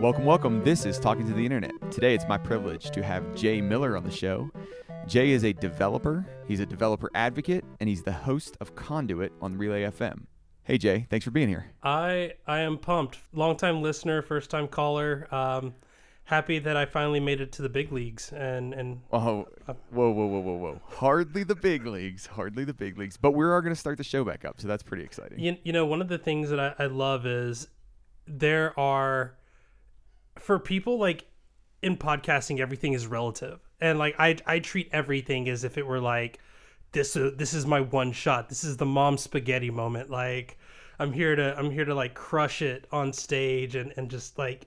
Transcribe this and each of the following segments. Welcome, welcome. This is Talking to the Internet. Today it's my privilege to have Jay Miller on the show. Jay is a developer, he's a developer advocate, and he's the host of Conduit on Relay FM. Hey Jay, thanks for being here. I am pumped. Longtime listener, first time caller. Happy that I finally made it to the big leagues. And whoa. Hardly the big leagues. But we are going to start the show back up, so that's pretty exciting. You know, one of the things that I love is there are, for people, like, in podcasting, everything is relative. And, like, I treat everything as if it were, like, this is my one shot. This is the mom spaghetti moment. Like, I'm here to like crush it on stage and just like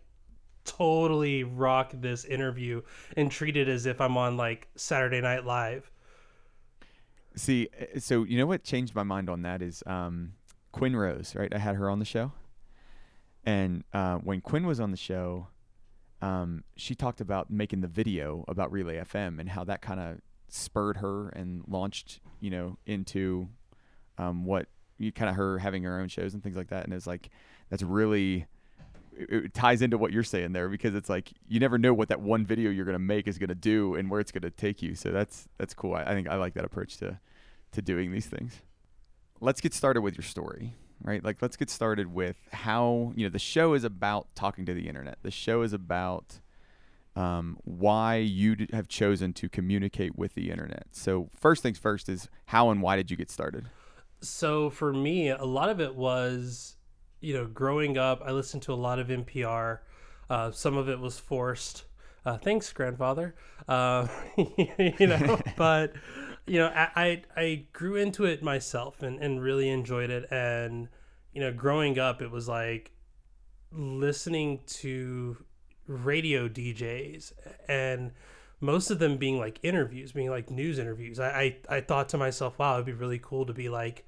totally rock this interview and treat it as if I'm on like Saturday Night Live. See, so you know what changed my mind on that is Quinn Rose, right? I had her on the show, and when Quinn was on the show, she talked about making the video about Relay FM and how that kind of spurred her and launched, you know, into what you kind of her having her own shows and things like that. And it's like, that's really, it ties into what you're saying there, because it's like, you never know what that one video you're going to make is going to do and where it's going to take you. So that's cool. I think I like that approach to doing these things. Let's get started with your story, right? Like, let's get started with how, you know, the show is about talking to the internet. The show is about why you have chosen to communicate with the internet. So first things first is how and why did you get started? So for me, a lot of it was, you know, growing up, I listened to a lot of NPR. Some of it was forced. Thanks, grandfather. You know, but, you know, I grew into it myself and really enjoyed it. And, you know, growing up, it was like listening to radio DJs, and most of them being like interviews, being like news interviews. I thought to myself, wow, it'd be really cool to be like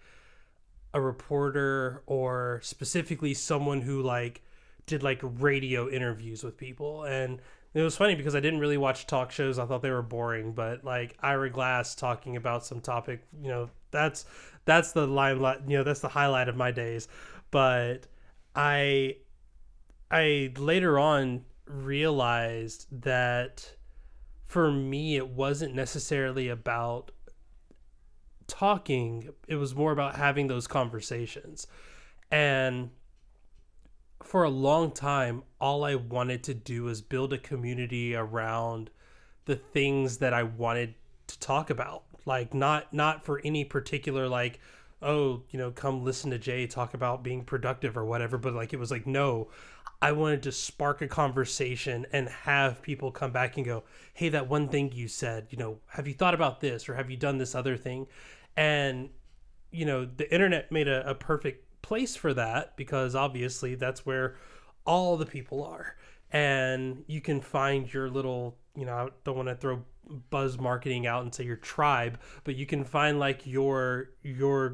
a reporter, or specifically someone who like did like radio interviews with people. And it was funny because I didn't really watch talk shows. I thought they were boring, but like Ira Glass talking about some topic, you know, that's the limelight, you know, that's the highlight of my days. But I later on realized that for me, it wasn't necessarily about talking. It was more about having those conversations. And for a long time, all I wanted to do was build a community around the things that I wanted to talk about. Like, not for any particular, like, oh, you know, come listen to Jay talk about being productive or whatever. But like, it was like, no, I wanted to spark a conversation and have people come back and go, hey, that one thing you said, you know, have you thought about this, or have you done this other thing? And, you know, the internet made a perfect place for that, because obviously that's where all the people are. And you can find your little, you know, I don't want to throw buzz marketing out and say your tribe, but you can find like your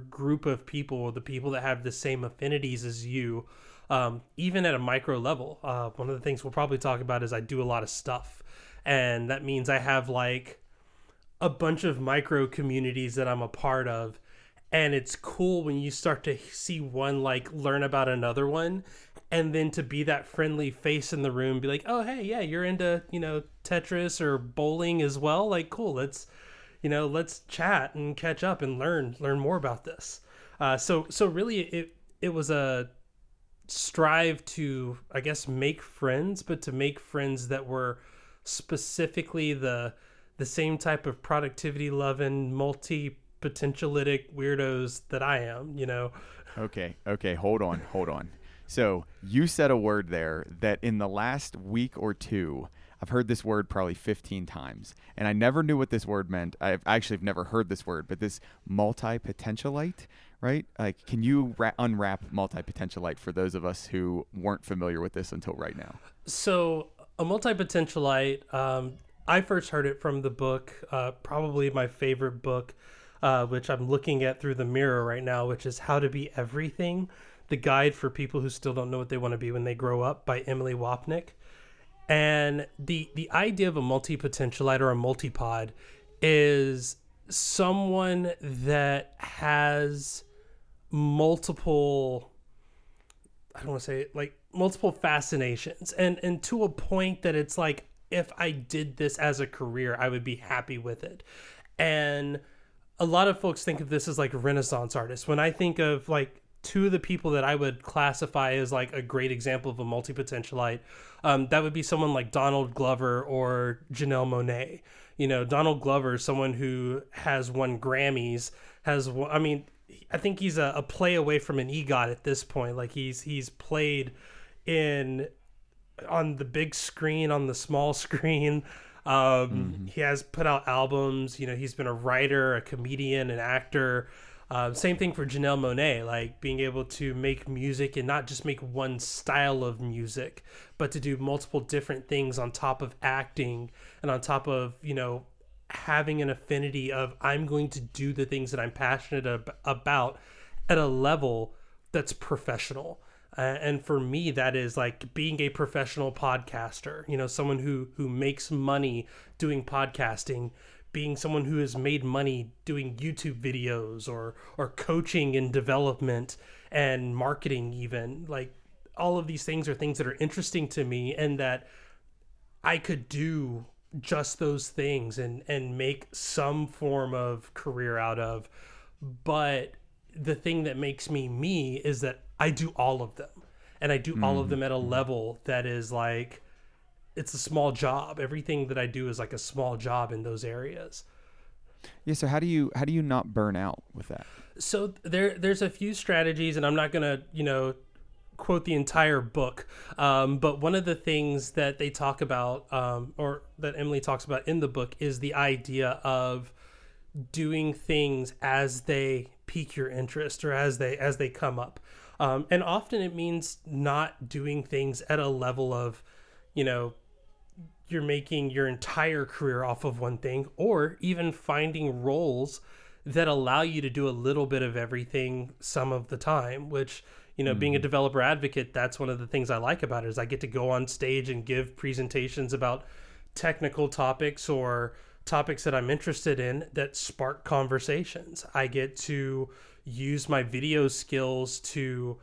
group of people, or the people that have the same affinities as you, even at a micro level. One of the things we'll probably talk about is I do a lot of stuff, and that means I have like a bunch of micro communities that I'm a part of. And it's cool when you start to see one like learn about another one, and then to be that friendly face in the room, be like, oh, hey, yeah, you're into, you know, Tetris or bowling as well. Like, cool. Let's, you know, let's chat and catch up and learn more about this. So really it was a strive to, I guess, make friends, but to make friends that were specifically the same type of productivity loving, multi-potentialitic weirdos that I am, you know? Okay. Hold on. So you said a word there that in the last week or two, I've heard this word probably 15 times, and I never knew what this word meant. I've actually never heard this word, but this multi-potentialite, right? Like, can you unwrap multi-potentialite for those of us who weren't familiar with this until right now? So a multi-potentialite, I first heard it from the book, probably my favorite book, which I'm looking at through the mirror right now, which is How to Be Everything, The Guide for People Who Still Don't Know What They Want to Be When They Grow Up by Emily Wapnick. And the idea of a multi-potentialite or a multipod is someone that has multiple, I don't want to say it, like multiple fascinations, and to a point that it's like, if I did this as a career, I would be happy with it. And a lot of folks think of this as like Renaissance artists. When I think of like two of the people that I would classify as like a great example of a multi-potentialite, that would be someone like Donald Glover or Janelle Monae. You know, Donald Glover is someone who has won Grammys, I mean, I think he's a play away from an EGOT at this point. Like he's played on the big screen, on the small screen. He has put out albums. You know, he's been a writer, a comedian, an actor. Same thing for Janelle Monae, like being able to make music and not just make one style of music, but to do multiple different things on top of acting and on top of, you know, having an affinity of I'm going to do the things that I'm passionate about at a level that's professional. And for me, that is like being a professional podcaster, you know, someone who makes money doing podcasting, being someone who has made money doing YouTube videos or coaching and development and marketing even. Like all of these things are things that are interesting to me, and that I could do just those things and make some form of career out of. But the thing that makes me is that I do all of them, and I do all of them at a level that is like, it's a small job. Everything that I do is like a small job in those areas. Yeah. So how do you not burn out with that? So there's a few strategies, and I'm not going to, you know, quote the entire book. But one of the things that they talk about, or that Emily talks about in the book, is the idea of doing things as they pique your interest or as they come up. And often it means not doing things at a level of, you know, you're making your entire career off of one thing, or even finding roles that allow you to do a little bit of everything some of the time, which, you know, being a developer advocate, that's one of the things I like about it, is I get to go on stage and give presentations about technical topics or topics that I'm interested in that spark conversations. I get to use my video skills to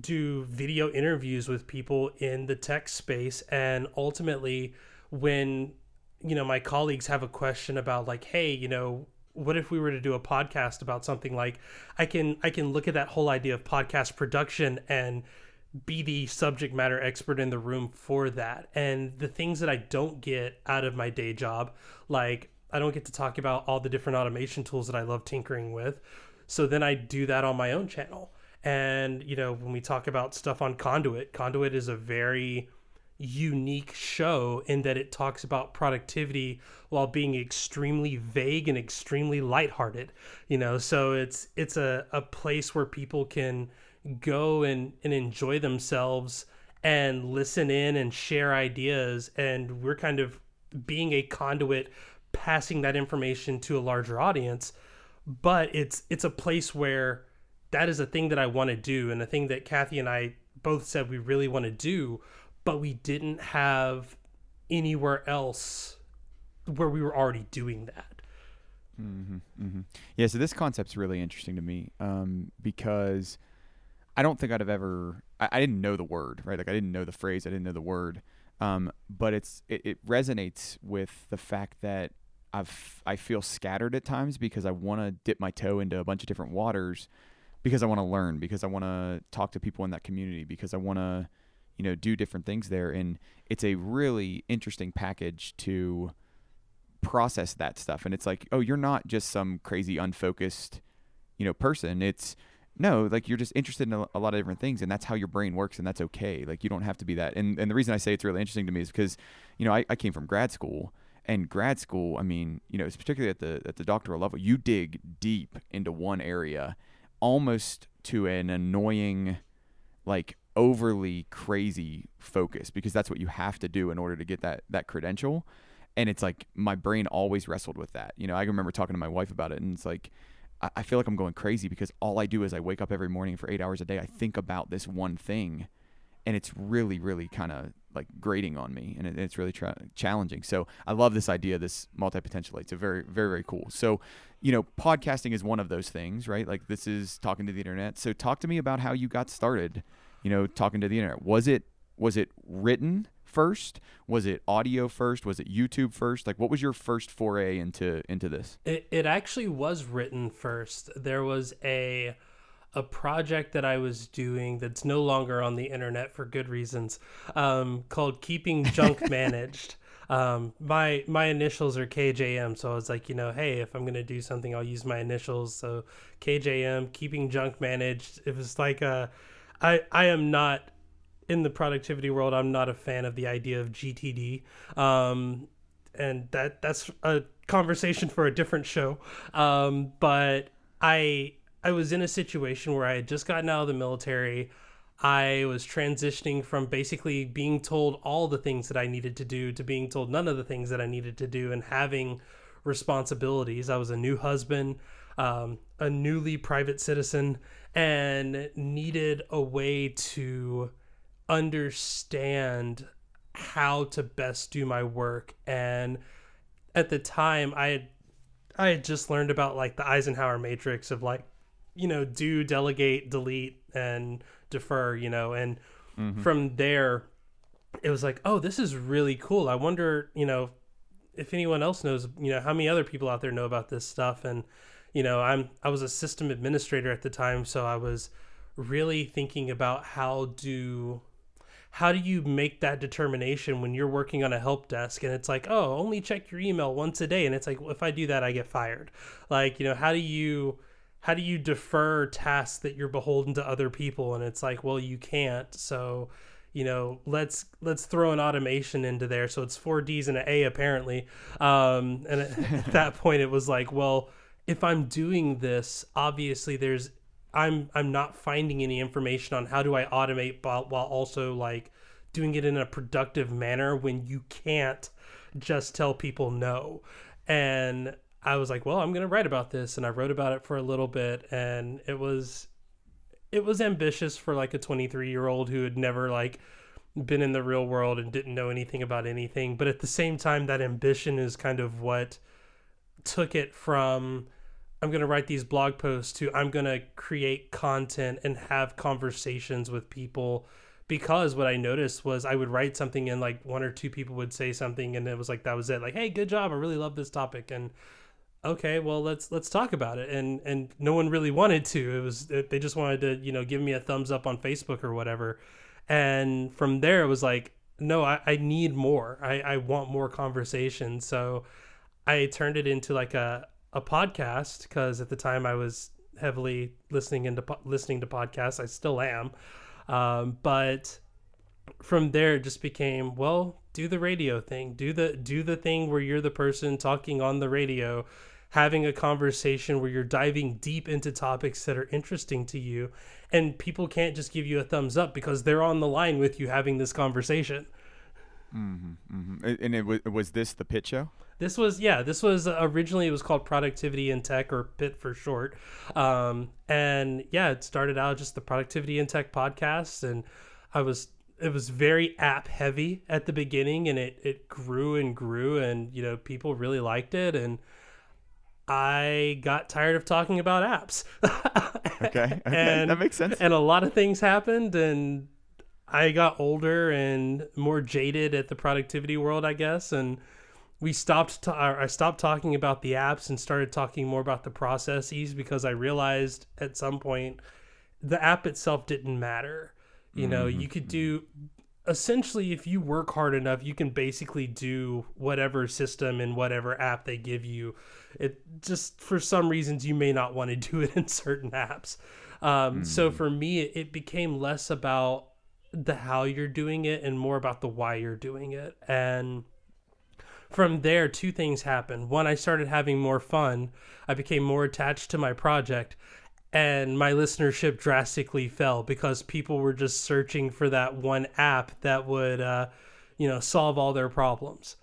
do video interviews with people in the tech space. And ultimately, when, you know, my colleagues have a question about like, hey, you know, what if we were to do a podcast about something, like I can look at that whole idea of podcast production and be the subject matter expert in the room for that. And the things that I don't get out of my day job, like I don't get to talk about all the different automation tools that I love tinkering with. So then I do that on my own channel. And, you know, when we talk about stuff on Conduit is a very unique show in that it talks about productivity while being extremely vague and extremely lighthearted, you know, so it's a place where people can go and enjoy themselves and listen in and share ideas. And we're kind of being a conduit, passing that information to a larger audience. But it's a place where that is a thing that I want to do, and a thing that Kathy and I both said we really want to do, but we didn't have anywhere else where we were already doing that. Mm-hmm, mm-hmm. Yeah, so this concept's really interesting to me because I don't think I'd have ever – I didn't know the word, right? Like I didn't know the phrase. I didn't know the word. But it resonates with the fact that I feel scattered at times because I want to dip my toe into a bunch of different waters, because I want to learn, because I want to talk to people in that community, because I want to, you know, do different things there. And it's a really interesting package to process that stuff. And it's like, oh, you're not just some crazy unfocused, you know, person. It's no, like you're just interested in a lot of different things, and that's how your brain works, and that's okay. Like you don't have to be that. And the reason I say it's really interesting to me is because, you know, I came from grad school. And grad school, I mean, you know, it's particularly at the doctoral level, you dig deep into one area almost to an annoying, like overly crazy focus, because that's what you have to do in order to get that credential. And it's like my brain always wrestled with that. You know, I remember talking to my wife about it, and it's like, I feel like I'm going crazy because all I do is I wake up every morning for 8 hours a day. I think about this one thing, and it's really, really kind of like grating on me, and it's really challenging. So I love this idea, this multi-potentialite. It's a very, very, very cool. So, you know, podcasting is one of those things, right? Like this is talking to the internet. So talk to me about how you got started you know, talking to the internet? Was it written first? Was it audio first? Was it YouTube first? Like, what was your first foray into this? It actually was written first. There was a project that I was doing that's no longer on the internet for good reasons, called Keeping Junk Managed. My initials are KJM, so I was like, you know, hey, if I'm gonna do something, I'll use my initials. So KJM, Keeping Junk Managed. It was like I am not in the productivity world. I'm not a fan of the idea of GTD, and that's a conversation for a different show. But I was in a situation where I had just gotten out of the military. I was transitioning from basically being told all the things that I needed to do to being told none of the things that I needed to do, and having responsibilities. I was a new husband, a newly private citizen, and needed a way to understand how to best do my work. And at the time, I had just learned about like the Eisenhower matrix of like, you know, do, delegate, delete, and defer, you know, and mm-hmm. From there it was like, oh, this is really cool. I wonder, you know, if anyone else knows, you know, how many other people out there know about this stuff. And, you know, I was a system administrator at the time, so I was really thinking about how do you make that determination when you're working on a help desk and it's like, oh, only check your email once a day, and it's like, well, if I do that, I get fired. Like, you know, how do you defer tasks that you're beholden to other people? And it's like, well, you can't. So, you know, let's throw an automation into there. So it's 4 D's and an A apparently. And at that point it was like, well, if I'm doing this, obviously I'm not finding any information on how do I automate while also like doing it in a productive manner when you can't just tell people no. And I was like, well, I'm going to write about this. And I wrote about it for a little bit. And it was ambitious for like a 23-year-old who had never like been in the real world and didn't know anything about anything. But at the same time, that ambition is kind of what took it from I'm going to write these blog posts to I'm going to create content and have conversations with people. Because what I noticed was I would write something and like one or two people would say something, and it was like, that was it. Like, hey, good job. I really love this topic. And okay, well, let's talk about it. And no one really wanted to. It was, they just wanted to, you know, give me a thumbs up on Facebook or whatever. And from there it was like, no, I need more. I want more conversation. So I turned it into like a podcast, because at the time I was heavily listening to podcasts. I still am. But from there it just became, well, do the radio thing, do the thing where you're the person talking on the radio, having a conversation where you're diving deep into topics that are interesting to you, and people can't just give you a thumbs up because they're on the line with you having this conversation. Mm-hmm, mm-hmm. And was this the Pit Show? This was originally, it was called Productivity in Tech, or PIT for short. And yeah, it started out just the Productivity in Tech podcast. And it was very app heavy at the beginning, and it grew and grew, and, you know, people really liked it. And I got tired of talking about apps. Okay. And that makes sense. And a lot of things happened, and I got older and more jaded at the productivity world, I guess. And I stopped talking about the apps and started talking more about the processes, because I realized at some point the app itself didn't matter. You know, mm-hmm. You could do, essentially, if you work hard enough, you can basically do whatever system and whatever app they give you. It just, for some reasons, you may not want to do it in certain apps. Mm-hmm. So for me, it became less about the how you're doing it and more about the why you're doing it. And from there, two things happened. One, I started having more fun. I became more attached to my project, and my listenership drastically fell because people were just searching for that one app that would, you know, solve all their problems.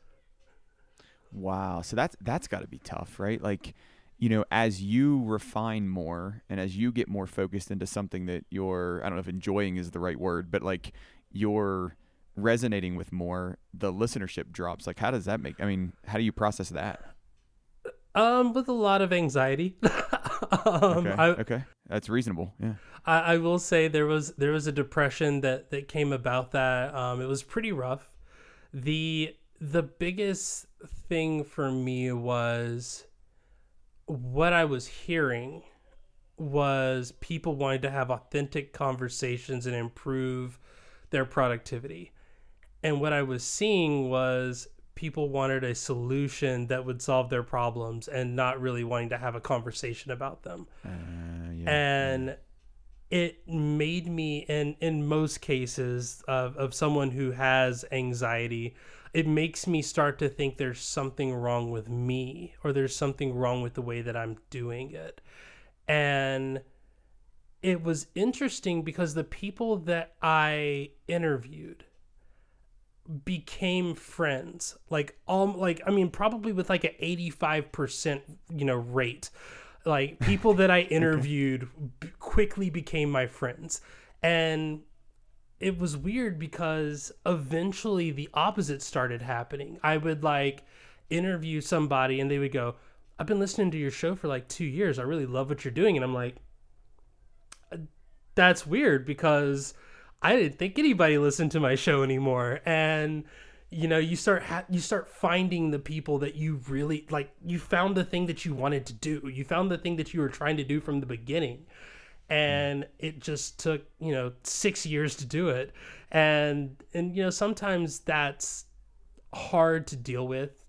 Wow. So that's got to be tough, right? Like, you know, as you refine more and as you get more focused into something that you're, I don't know if enjoying is the right word, but like you're resonating with more, the listenership drops. Like, how does that make, I mean, how do you process that? With a lot of anxiety. Okay. That's reasonable. Yeah. I will say there was a depression that came about that. It was pretty rough. The biggest thing for me was what I was hearing was people wanted to have authentic conversations and improve their productivity. And what I was seeing was people wanted a solution that would solve their problems and not really wanting to have a conversation about them. It made me, in most cases of someone who has anxiety, it makes me start to think there's something wrong with me, or there's something wrong with the way that I'm doing it. And it was interesting because the people that I interviewed became friends, probably with like an 85%, rate. Like, people that I interviewed quickly became my friends. And it was weird because eventually the opposite started happening. I would interview somebody and they would go, I've been listening to your show for 2 years. I really love what you're doing. And I'm like, that's weird because I didn't think anybody listened to my show anymore. And you start finding the people that you really like. You found the thing that you wanted to do. You found the thing that you were trying to do from the beginning. And it just took, 6 years to do it. And sometimes that's hard to deal with.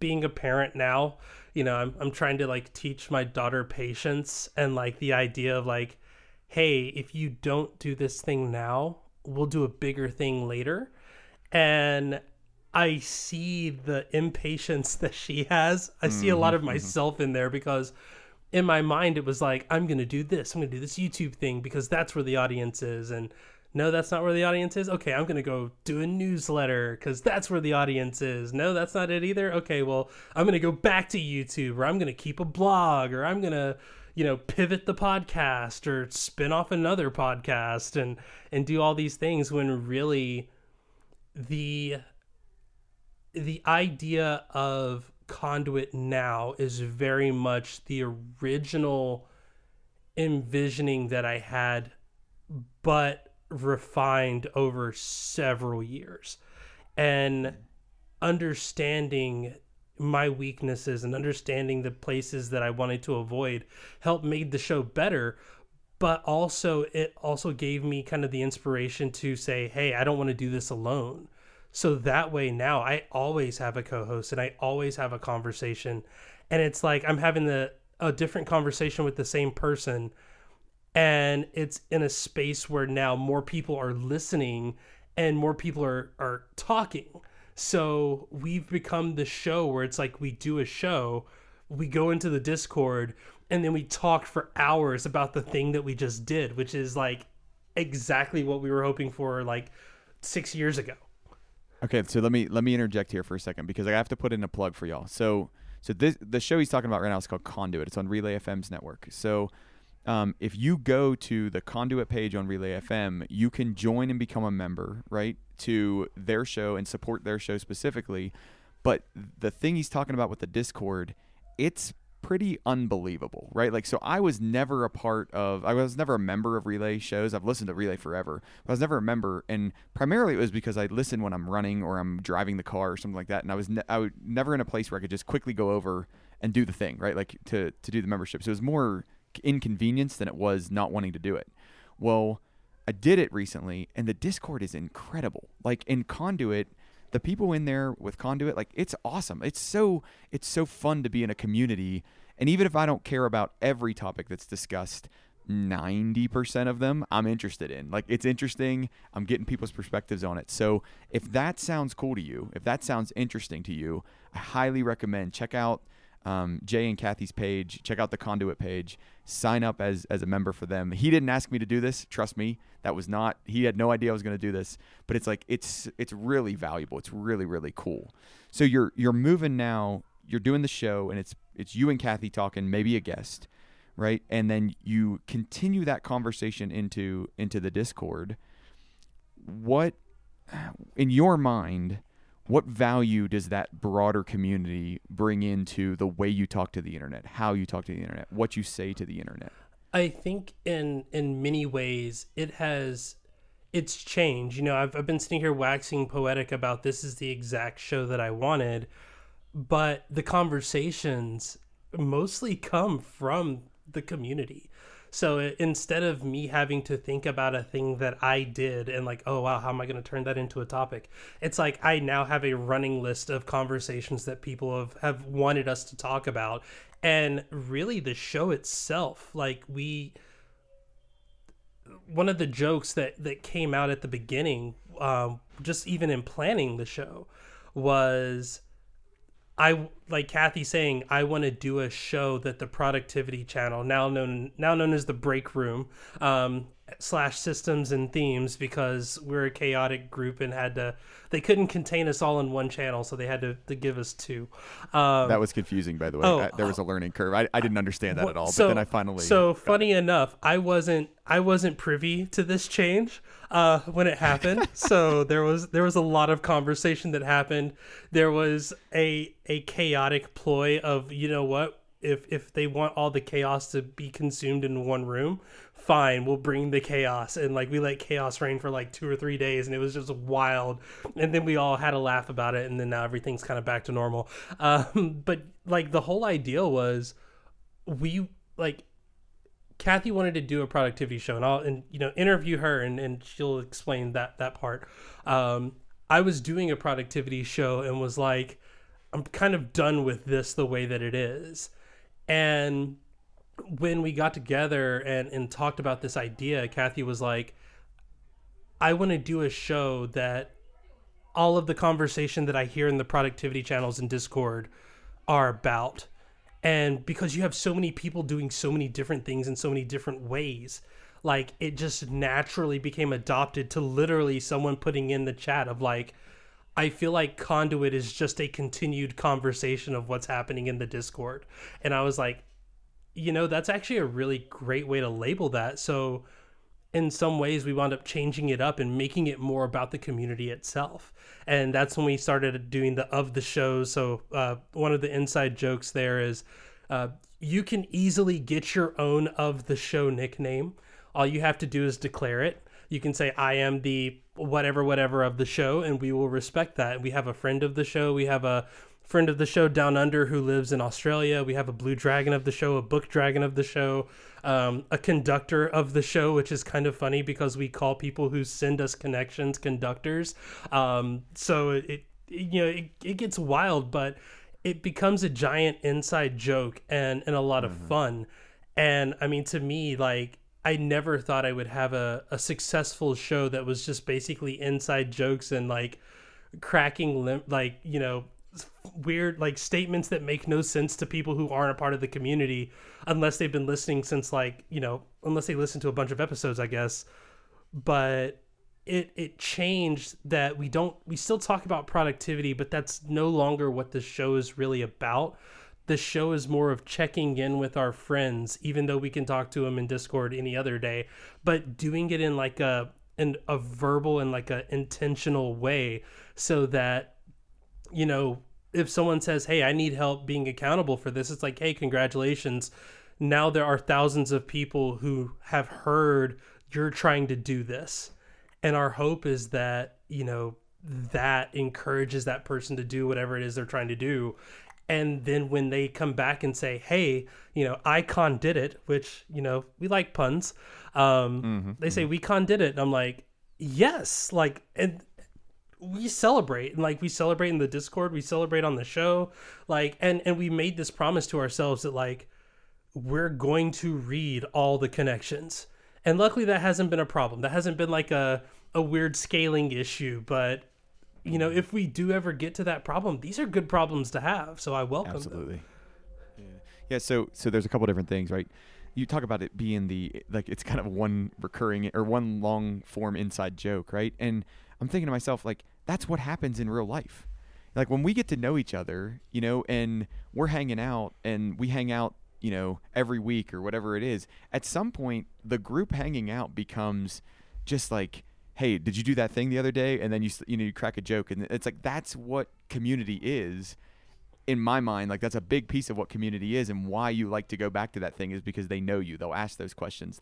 Being a parent now, I'm trying to teach my daughter patience and the idea of hey, if you don't do this thing now, we'll do a bigger thing later. And I see the impatience that she has. I see a lot of myself in there because in my mind, it was I'm going to do this. I'm going to do this YouTube thing because that's where the audience is. And no, that's not where the audience is. Okay, I'm going to go do a newsletter because that's where the audience is. No, that's not it either. Okay, well, I'm going to go back to YouTube, or I'm going to keep a blog, or I'm going to, pivot the podcast or spin off another podcast and do all these things when really the idea of Conduit now is very much the original envisioning that I had, but refined over several years, and understanding my weaknesses and understanding the places that I wanted to avoid helped made the show better. But also, it also gave me kind of the inspiration to say, hey, I don't want to do this alone. So that way now I always have a co-host and I always have a conversation. And it's I'm having a different conversation with the same person. And it's in a space where now more people are listening and more people are talking. So we've become the show where it's we do a show, we go into the Discord, and then we talked for hours about the thing that we just did, which is exactly what we were hoping for 6 years ago. Okay, so let me interject here for a second because I have to put in a plug for y'all. So the show he's talking about right now is called Conduit. It's on Relay FM's network. So if you go to the Conduit page on Relay FM, you can join and become a member, right, to their show and support their show specifically. But the thing he's talking about with the Discord, it's pretty unbelievable, right? So I was never a member of Relay shows. I've listened to Relay forever, but I was never a member. And primarily it was because I listen when I'm running or I'm driving the car or something like that. And I was never in a place where I could just quickly go over and do the thing, right? To do the membership. So it was more inconvenience than it was not wanting to do it. Well, I did it recently and the Discord is incredible. In Conduit, the people in there with Conduit, it's awesome. It's so fun to be in a community. And even if I don't care about every topic that's discussed, 90% of them I'm interested in. It's interesting. I'm getting people's perspectives on it. So if that sounds cool to you, if that sounds interesting to you, I highly recommend check out Jay and Kathy's page. Check out the Conduit page. Sign up as a member for them. He didn't ask me to do this. Trust me, he had no idea I was going to do this. But it's really valuable. It's really, really cool. So you're moving now. You're doing the show, and it's you and Kathy talking, maybe a guest, right? And then you continue that conversation into the Discord. What, in your mind, what value does that broader community bring into the way you talk to the internet, how you talk to the internet, what you say to the internet? I think in many ways it's changed. You know, I've been sitting here waxing poetic about this is the exact show that I wanted, but the conversations mostly come from the community. So instead of me having to think about a thing that I did and like, oh, wow, how am I going to turn that into a topic? It's like I now have a running list of conversations that people have wanted us to talk about. And really the show itself, like one of the jokes that came out at the beginning, just even in planning the show, was like Kathy saying, I want to do a show that the Productivity Channel, now known as the Break Room, / Systems and Themes, because we're a chaotic group and they couldn't contain us all in one channel, so they had to give us two. That was confusing, by the way. There was a learning curve. I didn't understand that at all, but then I finally... So funny enough, I wasn't privy to this change when it happened. So there was a lot of conversation that happened. There was a chaotic ploy of, you know what, if they want all the chaos to be consumed in one room, fine, we'll bring the chaos. And like we let chaos reign for like 2 or 3 days, and it was just wild, and then we all had a laugh about it, and then now everything's kind of back to normal. But like the whole idea was, we like Kathy wanted to do a productivity show, and I'll interview her and she'll explain that part. I was doing a productivity show and was like, I'm kind of done with this the way that it is. And when we got together and talked about this idea, Kathy was like, I want to do a show that all of the conversation that I hear in the productivity channels and Discord are about. And because you have so many people doing so many different things in so many different ways, like it just naturally became adopted to literally someone putting in the chat of like, I feel like Conduit is just a continued conversation of what's happening in the Discord. And I was like, that's actually a really great way to label that. So in some ways we wound up changing it up and making it more about the community itself. And that's when we started doing the shows. So one of the inside jokes there is you can easily get your own of the show nickname. All you have to do is declare it. You can say, I am the whatever of the show, and we will respect that. We have a friend of the show. We have a friend of the show down under who lives in Australia. We have a blue dragon of the show, a book dragon of the show, a conductor of the show, which is kind of funny because we call people who send us connections conductors. So it gets wild, but it becomes a giant inside joke and a lot of fun. And I mean, to me, like, I never thought I would have a successful show that was just basically inside jokes and like cracking weird like statements that make no sense to people who aren't a part of the community unless they've been listening since unless they listen to a bunch of episodes, I guess. But it changed that we still talk about productivity, but that's no longer what the show is really about. The show is more of checking in with our friends, even though we can talk to them in Discord any other day, but doing it in like a verbal and like a intentional way, so that, if someone says, hey, I need help being accountable for this, it's like, hey, congratulations. Now there are thousands of people who have heard you're trying to do this. And our hope is that, that encourages that person to do whatever it is they're trying to do. And then when they come back and say, hey, Icon did it, which, we like puns. They say, we con did it. And I'm like, yes. Like, and we celebrate. And like, we celebrate in the Discord. We celebrate on the show. Like, and we made this promise to ourselves that, like, we're going to read all the connections. And luckily that hasn't been a problem. That hasn't been like a weird scaling issue, but... if we do ever get to that problem, these are good problems to have. So I welcome them. Absolutely. Yeah. So there's a couple different things, right? You talk about it being it's kind of one recurring or one long form inside joke, right? And I'm thinking to myself, like, that's what happens in real life. Like when we get to know each other, and we're hanging out and we hang out, every week or whatever it is, at some point the group hanging out becomes just like, hey, did you do that thing the other day? And then you crack a joke, and it's like that's what community is, in my mind, like, that's a big piece of what community is and why you like to go back to that thing, is because they know you. They'll ask those questions.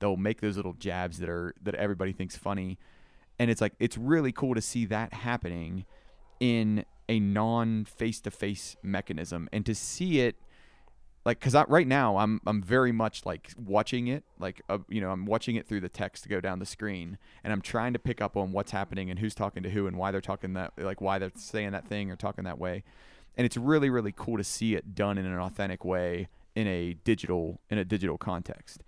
They'll make those little jabs that everybody thinks funny. And it's like, it's really cool to see that happening in a non face-to-face mechanism, and to see it, like, because right now I'm very much like watching it, like, I'm watching it through the text to go down the screen, and I'm trying to pick up on what's happening and who's talking to who and why they're talking that, like, why they're saying that thing or talking that way. And it's really, really cool to see it done in an authentic way in a digital context.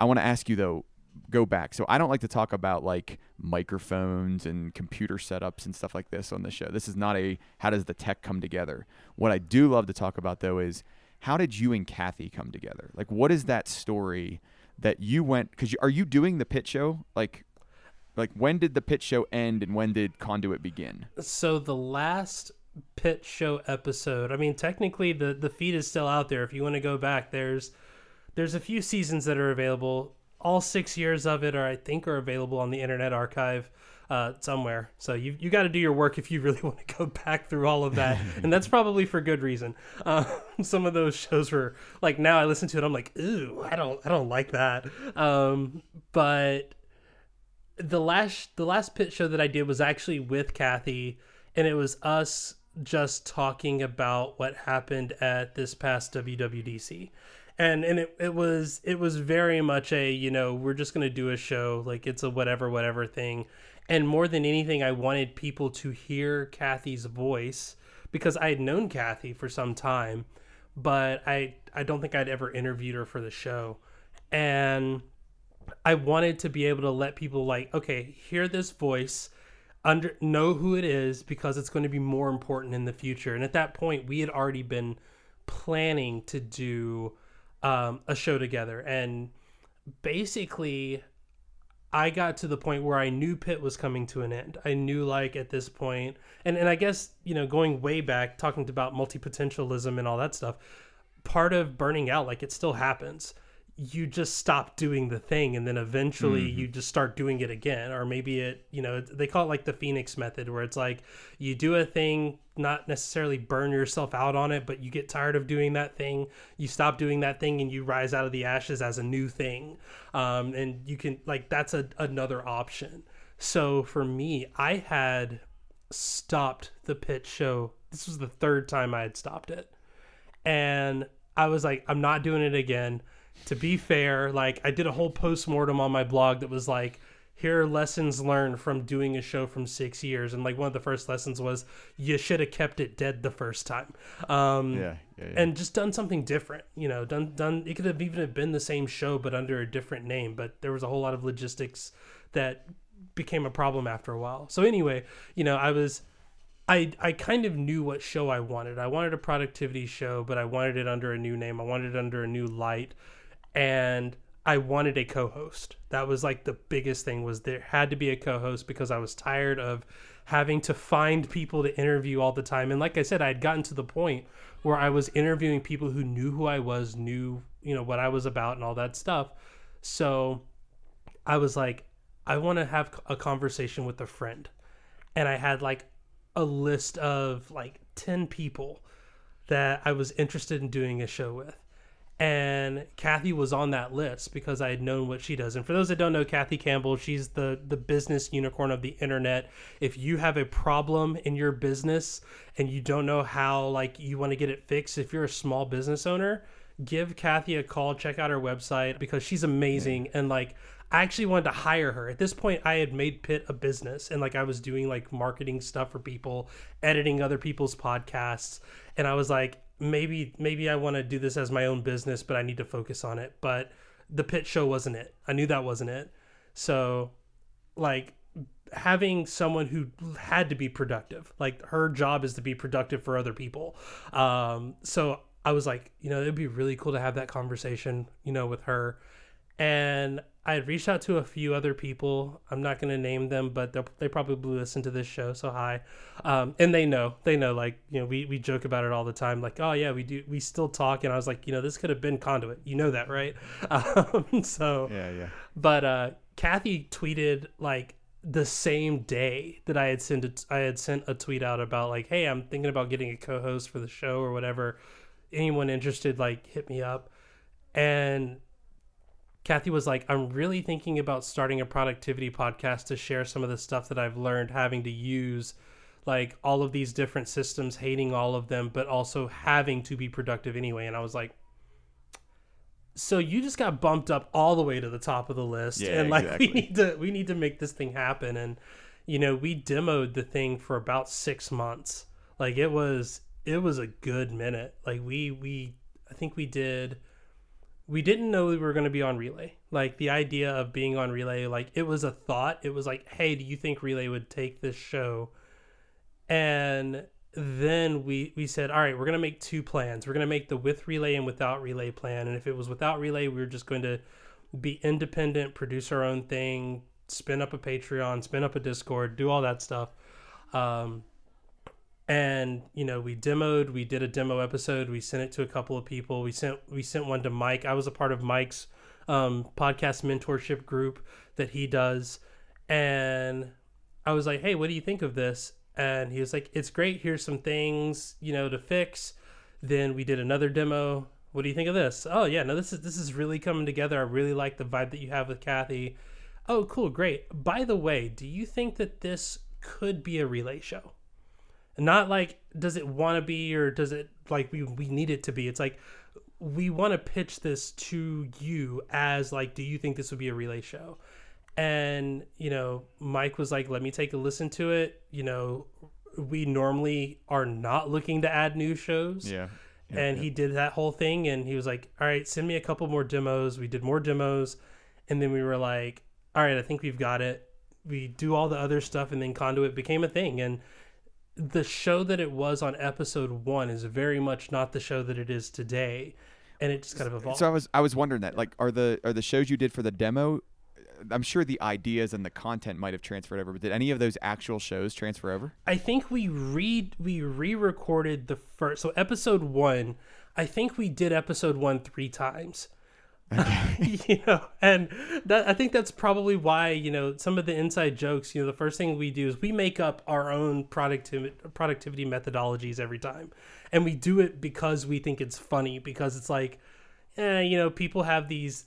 I want to ask you, though, go back. So I don't like to talk about, like, microphones and computer setups and stuff like this on the show. This is not a how does the tech come together. What I do love to talk about, though, is how did you and Kathy come together? Like, what is that story that you went, because are you doing the pit show? Like when did the pit show end and when did Conduit begin? So the last pit show episode, I mean, technically the feed is still out there. If you want to go back, there's a few seasons that are available. All 6 years of it are available on the Internet Archive somewhere. So you got to do your work if you really want to go back through all of that. And that's probably for good reason. Some of those shows were, like, now I listen to it, I'm like, ooh, I don't like that. But the last pit show that I did was actually with Kathy, and it was us just talking about what happened at this past WWDC. And it was very much a, we're just going to do a show, like, it's a whatever thing. And more than anything, I wanted people to hear Kathy's voice, because I had known Kathy for some time, but I don't think I'd ever interviewed her for the show. And I wanted to be able to let people, like, okay, hear this voice, know who it is, because it's going to be more important in the future. And at that point, we had already been planning to do a show together, and basically I got to the point where I knew Pitt was coming to an end. I knew, like, at this point, and I guess, going way back, talking about multi-potentialism and all that stuff, part of burning out, like, it still happens. You just stop doing the thing, and then eventually you just start doing it again. Or maybe it, they call it, like, the Phoenix method, where it's like you do a thing, not necessarily burn yourself out on it, but you get tired of doing that thing, you stop doing that thing, and you rise out of the ashes as a new thing. And you can, like, that's another option. So for me, I had stopped the pit show. This was the third time I had stopped it. And I was like, I'm not doing it again. To be fair, like, I did a whole postmortem on my blog that was like, here are lessons learned from doing a show from 6 years. And, like, one of the first lessons was you should have kept it dead the first time. And just done something different, done. It could have even been the same show, but under a different name. But there was a whole lot of logistics that became a problem after a while. So anyway, I kind of knew what show I wanted. I wanted a productivity show, but I wanted it under a new name. I wanted it under a new light. And I wanted a co-host. That was, like, the biggest thing, was there had to be a co-host, because I was tired of having to find people to interview all the time. And like I said, I had gotten to the point where I was interviewing people who knew who I was, knew, what I was about and all that stuff. So I was like, I want to have a conversation with a friend. And I had, like, a list of, like, 10 people that I was interested in doing a show with. And Kathy was on that list, because I had known what she does. And for those that don't know Kathy Campbell, she's the business unicorn of the internet. If you have a problem in your business and you don't know how, like, you want to get it fixed, if you're a small business owner, give Kathy a call, check out her website, because she's amazing. Yeah. And, like, I actually wanted to hire her. At this point, I had made Pitt a business, and, like, I was doing, like, marketing stuff for people, editing other people's podcasts. And I was like, maybe I want to do this as my own business, but I need to focus on it. But the pit show wasn't it. I knew that wasn't it. So, like, having someone who had to be productive, like, her job is to be productive for other people. So I was like, it'd be really cool to have that conversation, with her. And I had reached out to a few other people. I'm not going to name them, but they probably listen to this show. So hi. And they know, like, we joke about it all the time. Like, oh yeah, we do. We still talk. And I was like, this could have been Conduit. You know that, right? So, yeah. But Kathy tweeted, like, the same day that I had sent a tweet out about like, hey, I'm thinking about getting a co-host for the show or whatever. Anyone interested, like, hit me up. And Kathy was like, I'm really thinking about starting a productivity podcast to share some of the stuff that I've learned having to use like all of these different systems, hating all of them, but also having to be productive anyway. And I was like, so you just got bumped up all the way to the top of the list. Yeah, and like, exactly. we need to make this thing happen. And, you know, we demoed the thing for about 6 months. Like it was a good minute. Like we didn't know we were going to be on Relay. Like the idea of being on Relay, like it was a thought. It was like, hey, do you think Relay would take this show? And then we said, all right, we're going to make two plans. We're going to make the with Relay and without Relay plan. And if it was without Relay, we were just going to be independent, produce our own thing, spin up a Patreon, spin up a Discord, do all that stuff. And, you know, we did a demo episode. We sent it to a couple of people. We sent one to Mike. I was a part of Mike's podcast mentorship group that he does. And I was like, hey, what do you think of this? And he was like, it's great. Here's some things, you know, to fix. Then we did another demo. What do you think of this? Oh, yeah, no, this is really coming together. I really like the vibe that you have with Kathy. Oh, cool. Great. By the way, do you think that this could be a Relay show? Not like, does it want to be, or does it like we need it to be? It's like, we want to pitch this to you as like, do you think this would be a Relay show? And, you know, Mike was like, let me take a listen to it. You know, we normally are not looking to add new shows. Yeah. And he did that whole thing. And he was like, all right, send me a couple more demos. We did more demos. And then we were like, all right, I think we've got it. We do all the other stuff. And then Conduit became a thing. And the show that it was on episode 1 is very much not the show that it is today, and it just kind of evolved. So I was wondering that, like, are the shows you did for the demo, I'm sure the ideas and the content might have transferred over, but did any of those actual shows transfer over? I think we re-recorded the first, so episode 1, I think we did episode 1 3 times. Okay. You know, and that, I think that's probably why, you know, some of the inside jokes, you know, the first thing we do is we make up our own productivity methodologies every time. And we do it because we think it's funny, because it's like, you know, people have these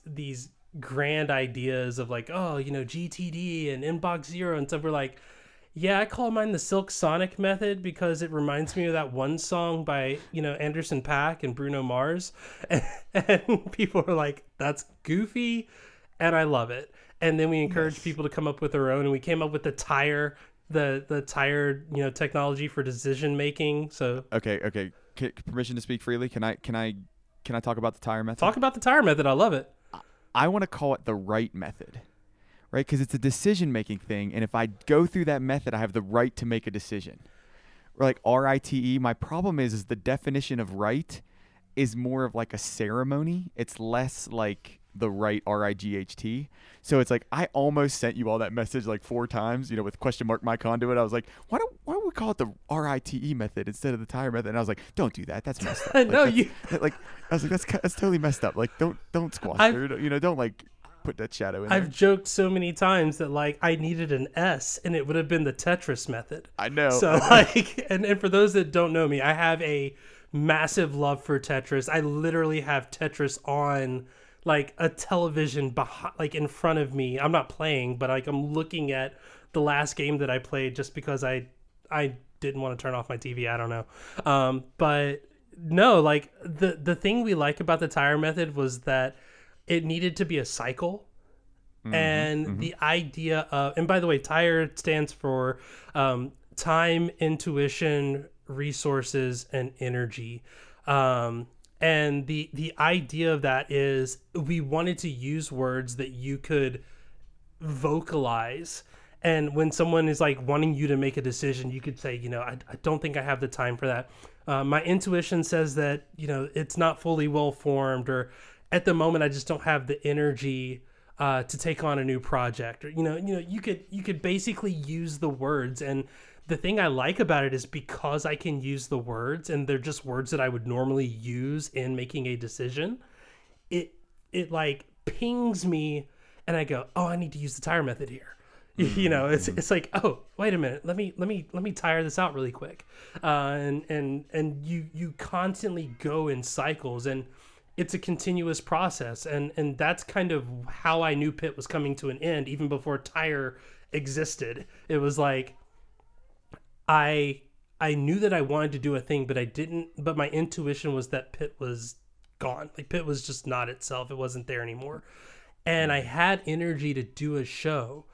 grand ideas of like, oh, you know, GTD and inbox zero and stuff. We're like, yeah, I call mine the Silk Sonic method because it reminds me of that one song by, you know, Anderson .Paak and Bruno Mars. And people are like, that's goofy. And I love it. And then we encourage people to come up with their own. And we came up with the tire, you know, technology for decision making. So. Okay. Permission to speak freely. Can I talk about the tire method? Talk about the tire method. I love it. I want to call it the right method. Right, because it's a decision-making thing, and if I go through that method, I have the right to make a decision. Or like RITE, my problem is the definition of right is more of like a ceremony. It's less like the right RIGHT. So it's like I almost sent you all that message like 4 times, you know, with question mark my conduit. I was like, why don't we call it the RITE method instead of the tire method? And I was like, don't do that. That's messed up. Like, no, I was like, that's totally messed up. Like don't squash it. You know, don't like. Put that shadow in there. I've joked so many times that like I needed an S and it would have been the Tetris method. I know. So like, and for those that don't know me, I have a massive love for Tetris. I literally have Tetris on like a television behind, like in front of me. I'm not playing, but like I'm looking at the last game that I played just because I didn't want to turn off my TV. I don't know. But no, like the thing we like about the tire method was that it needed to be a cycle. And the idea of, and by the way, TIRE stands for time, intuition, resources, and energy. And the idea of that is we wanted to use words that you could vocalize. And when someone is like wanting you to make a decision, you could say, you know, I don't think I have the time for that. My intuition says that, you know, it's not fully well formed, or at the moment, I just don't have the energy to take on a new project. Or, you know, you could basically use the words. And the thing I like about it is because I can use the words, and they're just words that I would normally use in making a decision. It like pings me, and I go, oh, I need to use the tire method here. You know, it's like, oh, wait a minute, let me tire this out really quick. And you constantly go in cycles, and it's a continuous process. And that's kind of how I knew Pitt was coming to an end, even before Tire existed. It was like, I knew that I wanted to do a thing, but I didn't, but my intuition was that Pitt was gone. Like, Pitt was just not itself. It wasn't there anymore. And I had energy to do a show.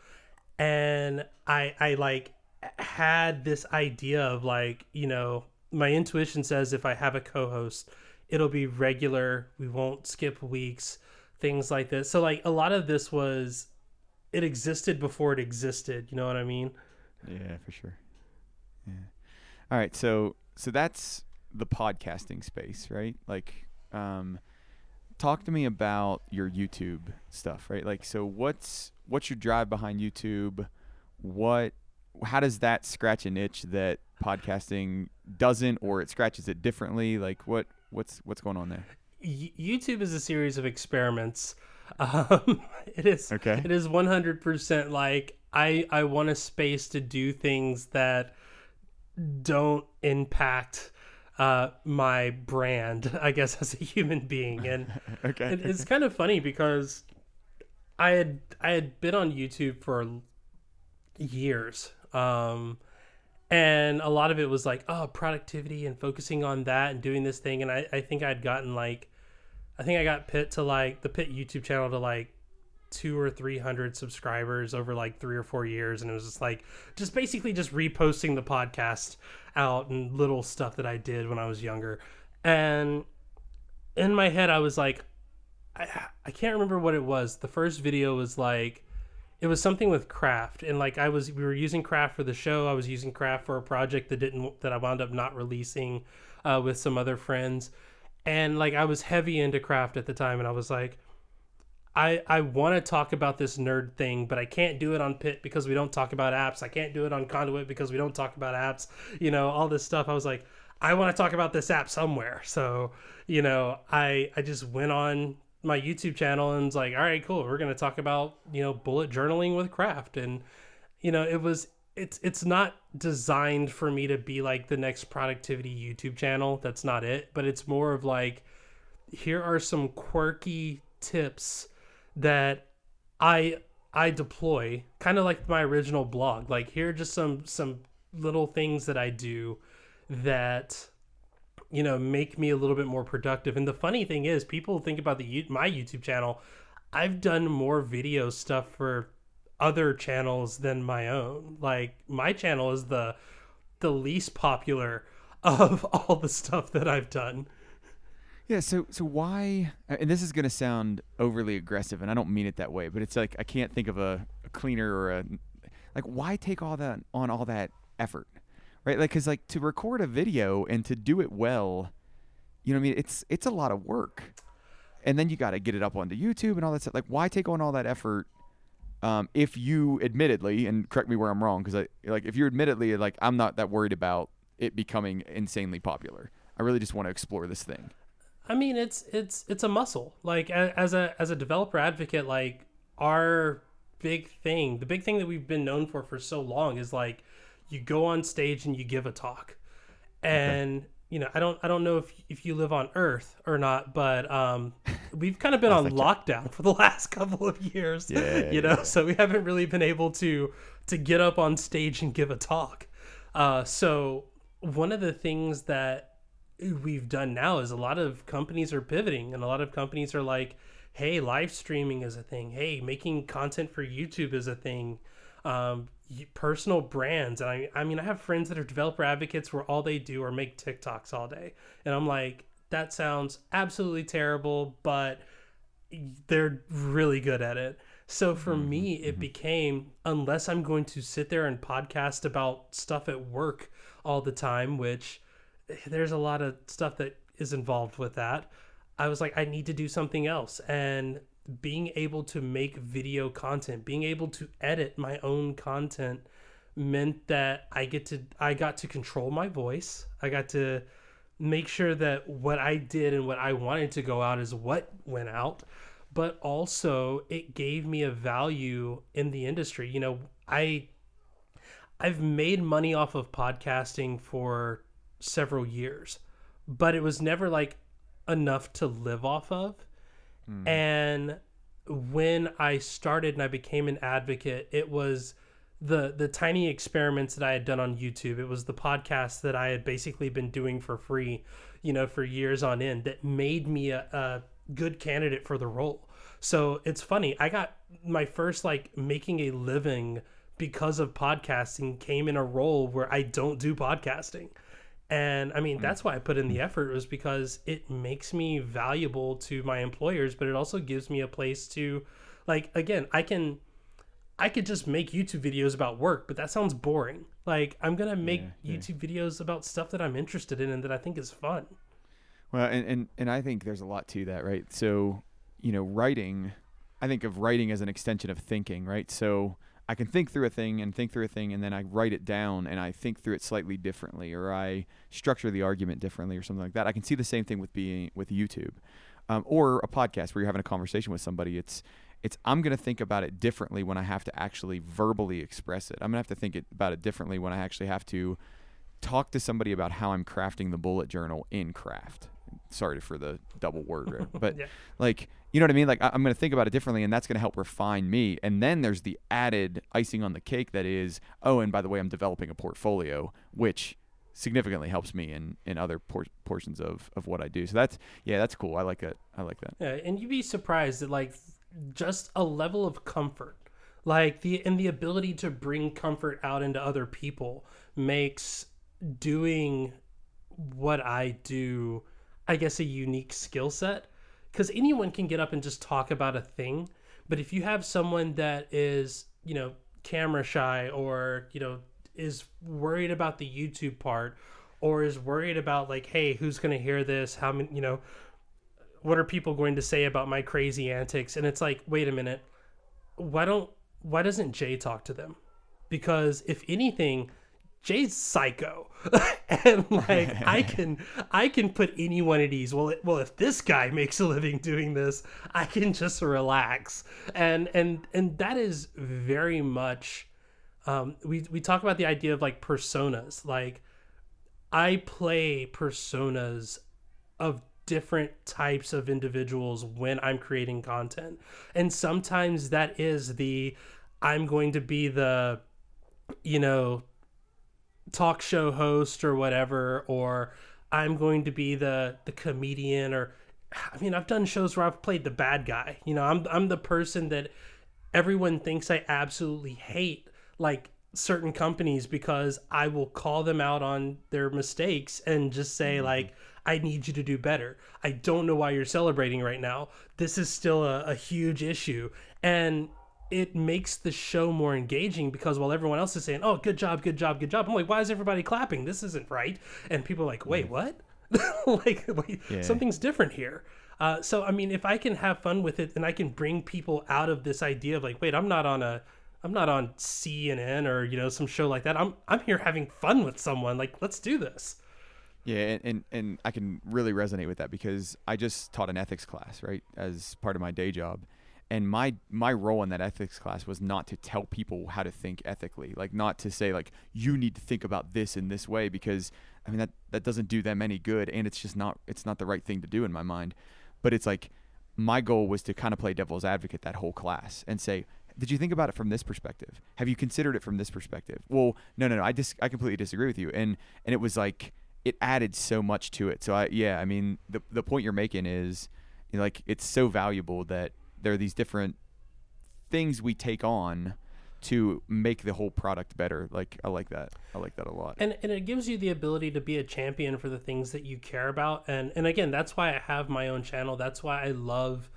And I like had this idea of like, you know, my intuition says if I have a co-host, it'll be regular. We won't skip weeks, things like this. So like a lot of this was, it existed before it existed. You know what I mean? Yeah, for sure. Yeah. All right. So that's the podcasting space, right? Like, talk to me about your YouTube stuff, right? Like, so what's your drive behind YouTube? How does that scratch an itch that podcasting doesn't, or it scratches it differently? Like, what's going on there? YouTube is a series of experiments. It is 100% like I want a space to do things that don't impact my brand, I guess, as a human being. And okay. It's kind of funny because I had been on YouTube for years. And a lot of it was like, oh, productivity and focusing on that and doing this thing. And I think I'd gotten like, I think I got Pitt to like the Pitt YouTube channel to like 200 or 300 subscribers over like 3 or 4 years. And it was just like, just basically just reposting the podcast out and little stuff that I did when I was younger. And in my head, I was like, I can't remember what it was. The first video was like, it was something with Craft, and like we were using Craft for the show. I was using Craft for a project that I wound up not releasing with some other friends. And like, I was heavy into Craft at the time. And I was like, I want to talk about this nerd thing, but I can't do it on Pitt because we don't talk about apps. I can't do it on Conduit because we don't talk about apps, you know, all this stuff. I was like, I want to talk about this app somewhere. So, you know, I just went on my YouTube channel and was like, all right, cool. We're going to talk about, you know, bullet journaling with Craft. And, you know, it's not designed for me to be like the next productivity YouTube channel. That's not it, but it's more of like, here are some quirky tips that I deploy, kind of like my original blog. Like, here are just some little things that I do that, you know, make me a little bit more productive. And the funny thing is, people think about my YouTube channel. I've done more video stuff for other channels than my own. Like, my channel is the least popular of all the stuff that I've done. Yeah, so why, and this is going to sound overly aggressive, and I don't mean it that way, but it's like, I can't think of a cleaner or like, why take all that effort, right? Like, because like to record a video and to do it well, you know what I mean? It's a lot of work, and then you got to get it up onto YouTube and all that stuff. Like, why take on all that effort if you admittedly, and correct me where I'm wrong, because if you're admittedly like, I'm not that worried about it becoming insanely popular. I really just want to explore this thing. I mean, it's a muscle. Like, as a developer advocate, like, our big thing, the big thing that we've been known for so long is like, you go on stage and you give a talk. And, you know, I don't know if you live on Earth or not, but we've kind of been on lockdown for the last couple of years, so we haven't really been able to get up on stage and give a talk. So one of the things that we've done now is a lot of companies are pivoting, and a lot of companies are like, hey, live streaming is a thing. Hey, making content for YouTube is a thing. Personal brands. And I mean, I have friends that are developer advocates where all they do are make TikToks all day. And I'm like, that sounds absolutely terrible, but they're really good at it. So for me, it became, unless I'm going to sit there and podcast about stuff at work all the time, which there's a lot of stuff that is involved with that, I was like, I need to do something else. And being able to make video content, being able to edit my own content, meant that I got to control my voice. I got to make sure that what I did and what I wanted to go out is what went out. But also, it gave me a value in the industry. You know, I've made money off of podcasting for several years, but it was never like enough to live off of. Mm. And when I started and I became an advocate, it was the tiny experiments that I had done on YouTube. It was the podcast that I had basically been doing for free, you know, for years on end that made me a good candidate for the role. So it's funny. I got my first like making a living because of podcasting came in a role where I don't do podcasting. And I mean, that's why I put in the effort, was because it makes me valuable to my employers, but it also gives me a place to, like, again, I could just make YouTube videos about work, but that sounds boring. Like, I'm going to make YouTube videos about stuff that I'm interested in and that I think is fun. Well, and I think there's a lot to that, right? So, you know, writing, I think of writing as an extension of thinking, right? So I can think through a thing, and then I write it down, and I think through it slightly differently, or I structure the argument differently, or something like that. I can see the same thing with YouTube, or a podcast where you're having a conversation with somebody. It's I'm gonna think about it differently when I have to actually verbally express it. I'm gonna have to about it differently when I actually have to talk to somebody about how I'm crafting the bullet journal in Craft. Sorry for the double word, right? But like, you know what I mean? Like, I'm going to think about it differently, and that's going to help refine me. And then there's the added icing on the cake that is, oh, and by the way, I'm developing a portfolio, which significantly helps me in other portions of what I do. So that's cool. I like that. Yeah, and you'd be surprised at like just a level of comfort, like the ability to bring comfort out into other people makes doing what I do, I guess, a unique skill set, because anyone can get up and just talk about a thing. But if you have someone that is, you know, camera shy, or, you know, is worried about the YouTube part, or is worried about like, hey, who's going to hear this? How many, you know, what are people going to say about my crazy antics? And it's like, wait a minute, why doesn't Jay talk to them? Because if anything, Jay's psycho. And like, I can put anyone at ease. Well, if this guy makes a living doing this, I can just relax. And that is very much, we talk about the idea of like personas. Like, I play personas of different types of individuals when I'm creating content. And sometimes that is I'm going to be the, you know, talk show host or whatever, or I'm going to be the comedian, or I mean, I've done shows where I've played the bad guy. You know, I'm the person that everyone thinks I absolutely hate, like certain companies, because I will call them out on their mistakes and just say, like, I need you to do better. I don't know why you're celebrating right now. This is still a huge issue. And it makes the show more engaging, because while everyone else is saying, oh, good job, good job, good job, I'm like, why is everybody clapping? This isn't right. And people are like, wait, what? Like, wait, something's different here. So, I mean, if I can have fun with it, and I can bring people out of this idea of like, wait, I'm not on CNN or, you know, some show like that. I'm here having fun with someone. Like, let's do this. Yeah, and I can really resonate with that, because I just taught an ethics class, right, as part of my day job. And my role in that ethics class was not to tell people how to think ethically, like not to say like, you need to think about this in this way, because I mean, that doesn't do them any good. And it's just not the right thing to do in my mind. But it's like, my goal was to kind of play devil's advocate that whole class and say, did you think about it from this perspective? Have you considered it from this perspective? Well, no, I completely disagree with you. And it was like, it added so much to it. So I mean, the point you're making is, you know, like, it's so valuable that there are these different things we take on to make the whole product better. Like, I like that a lot. And it gives you the ability to be a champion for the things that you care about. And again, that's why I have my own channel. That's why I love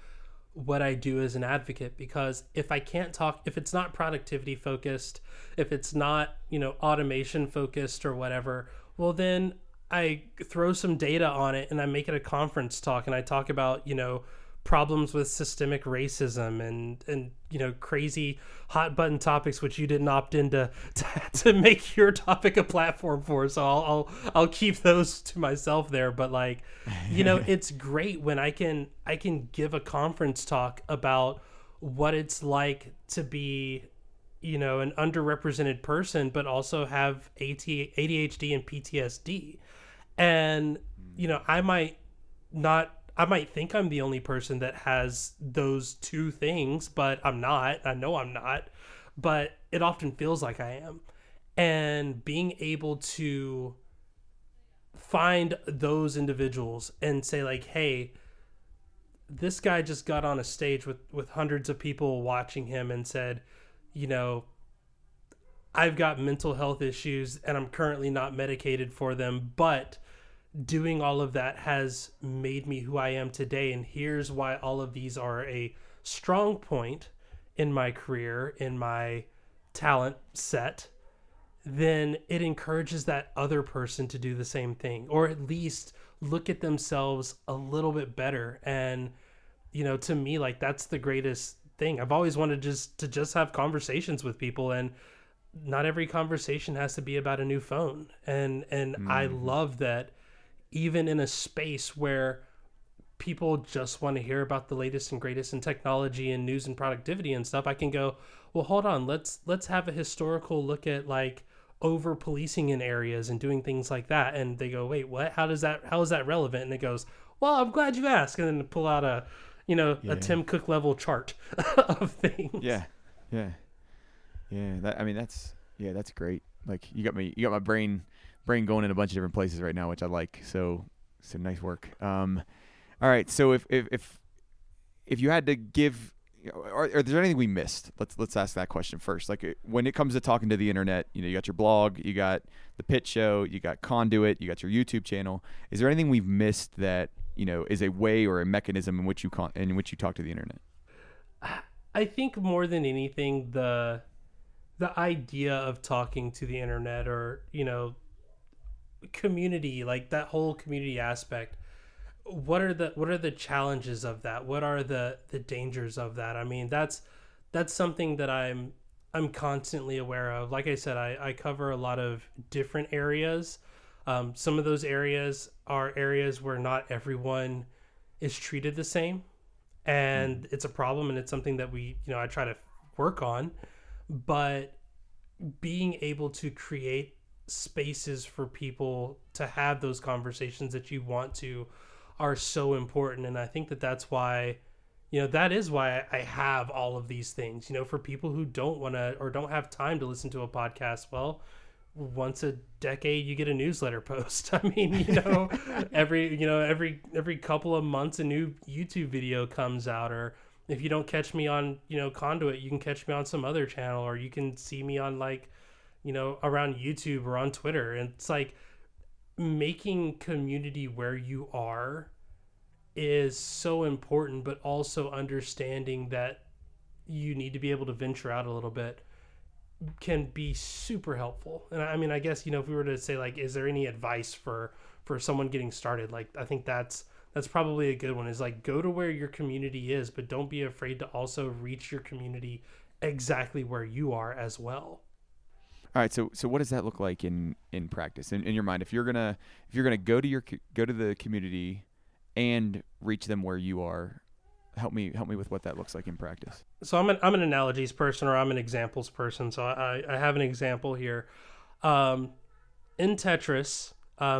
what I do as an advocate, because if I can't talk, if it's not productivity focused, if it's not, you know, automation focused or whatever, well, then I throw some data on it and I make it a conference talk, and I talk about, you know, problems with systemic racism and you know, crazy hot button topics, which you didn't opt in to make your topic a platform for. So I'll keep those to myself there. But like, you know, it's great when I can give a conference talk about what it's like to be you know, an underrepresented person, but also have ADHD and PTSD. And, you know, I might think I'm the only person that has those two things, but I'm not. I know I'm not, but it often feels like I am. And being able to find those individuals and say like, hey, this guy just got on a stage with hundreds of people watching him and said, you know, I've got mental health issues and I'm currently not medicated for them, but doing all of that has made me who I am today. And here's why all of these are a strong point in my career, in my talent set. Then it encourages that other person to do the same thing, or at least look at themselves a little bit better. And, you know, to me, like, that's the greatest thing. I've always wanted to just have conversations with people, and not every conversation has to be about a new phone. And I love that even in a space where people just want to hear about the latest and greatest in technology and news and productivity and stuff, I can go, well, hold on, let's have a historical look at like over policing in areas and doing things like that. And they go, wait, what? How is that relevant? And it goes, well, I'm glad you asked. And then pull out a Tim Cook level chart of things. Yeah. That's great. Like, you got my brain going in a bunch of different places right now, which I like. So nice work. All right. So if you had to give, are there anything we missed? Let's ask that question first. Like, when it comes to talking to the internet, you know, you got your blog, you got the Pit Show, you got Conduit, you got your YouTube channel. Is there anything we've missed that, you know, is a way or a mechanism in which you talk to the internet? I think more than anything, the idea of talking to the internet, or, you know, community, like that whole community aspect. What are the challenges of that? What are the dangers of that? I mean, that's something that I'm constantly aware of. Like I said, I cover a lot of different areas. Some of those areas are areas where not everyone is treated the same, and it's a problem, and it's something that we, you know, I try to work on. But being able to create spaces for people to have those conversations that you want to are so important. And I think that's why, you know, that is why I have all of these things, you know, for people who don't want to or don't have time to listen to a podcast. Well, once a decade you get a newsletter post. I mean, you know, every couple of months a new YouTube video comes out, or if you don't catch me on, you know, Conduit, you can catch me on some other channel, or you can see me on, like, you know, around YouTube or on Twitter. And it's like, making community where you are is so important, but also understanding that you need to be able to venture out a little bit can be super helpful. And I mean, I guess, you know, if we were to say, like, is there any advice for someone getting started? Like, I think that's probably a good one, is like, go to where your community is, but don't be afraid to also reach your community exactly where you are as well. All right, so what does that look like in practice? In your mind, if you're gonna go to the community and reach them where you are, help me with what that looks like in practice. So I'm an analogies person, or I'm an examples person. So I have an example here. In Tetris,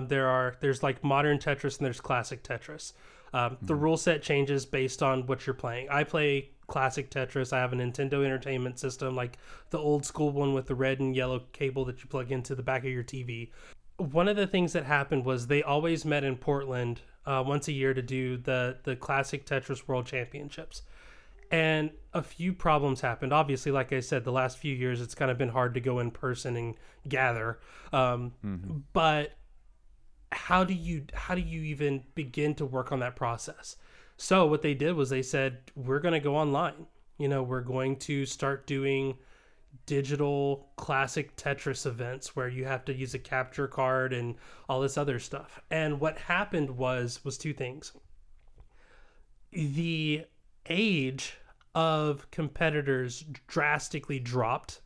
there's like modern Tetris and there's classic Tetris. The rule set changes based on what you're playing. I play classic Tetris. I have a Nintendo Entertainment System, like the old school one with the red and yellow cable that you plug into the back of your TV. One of the things that happened was they always met in Portland once a year to do the classic Tetris World Championships. And a few problems happened. Obviously, like I said, the last few years, it's kind of been hard to go in person and gather. But how do you even begin to work on that process? So what they did was they said, we're going to go online. You know, we're going to start doing digital classic Tetris events where you have to use a capture card and all this other stuff. And what happened was two things. The age of competitors drastically dropped.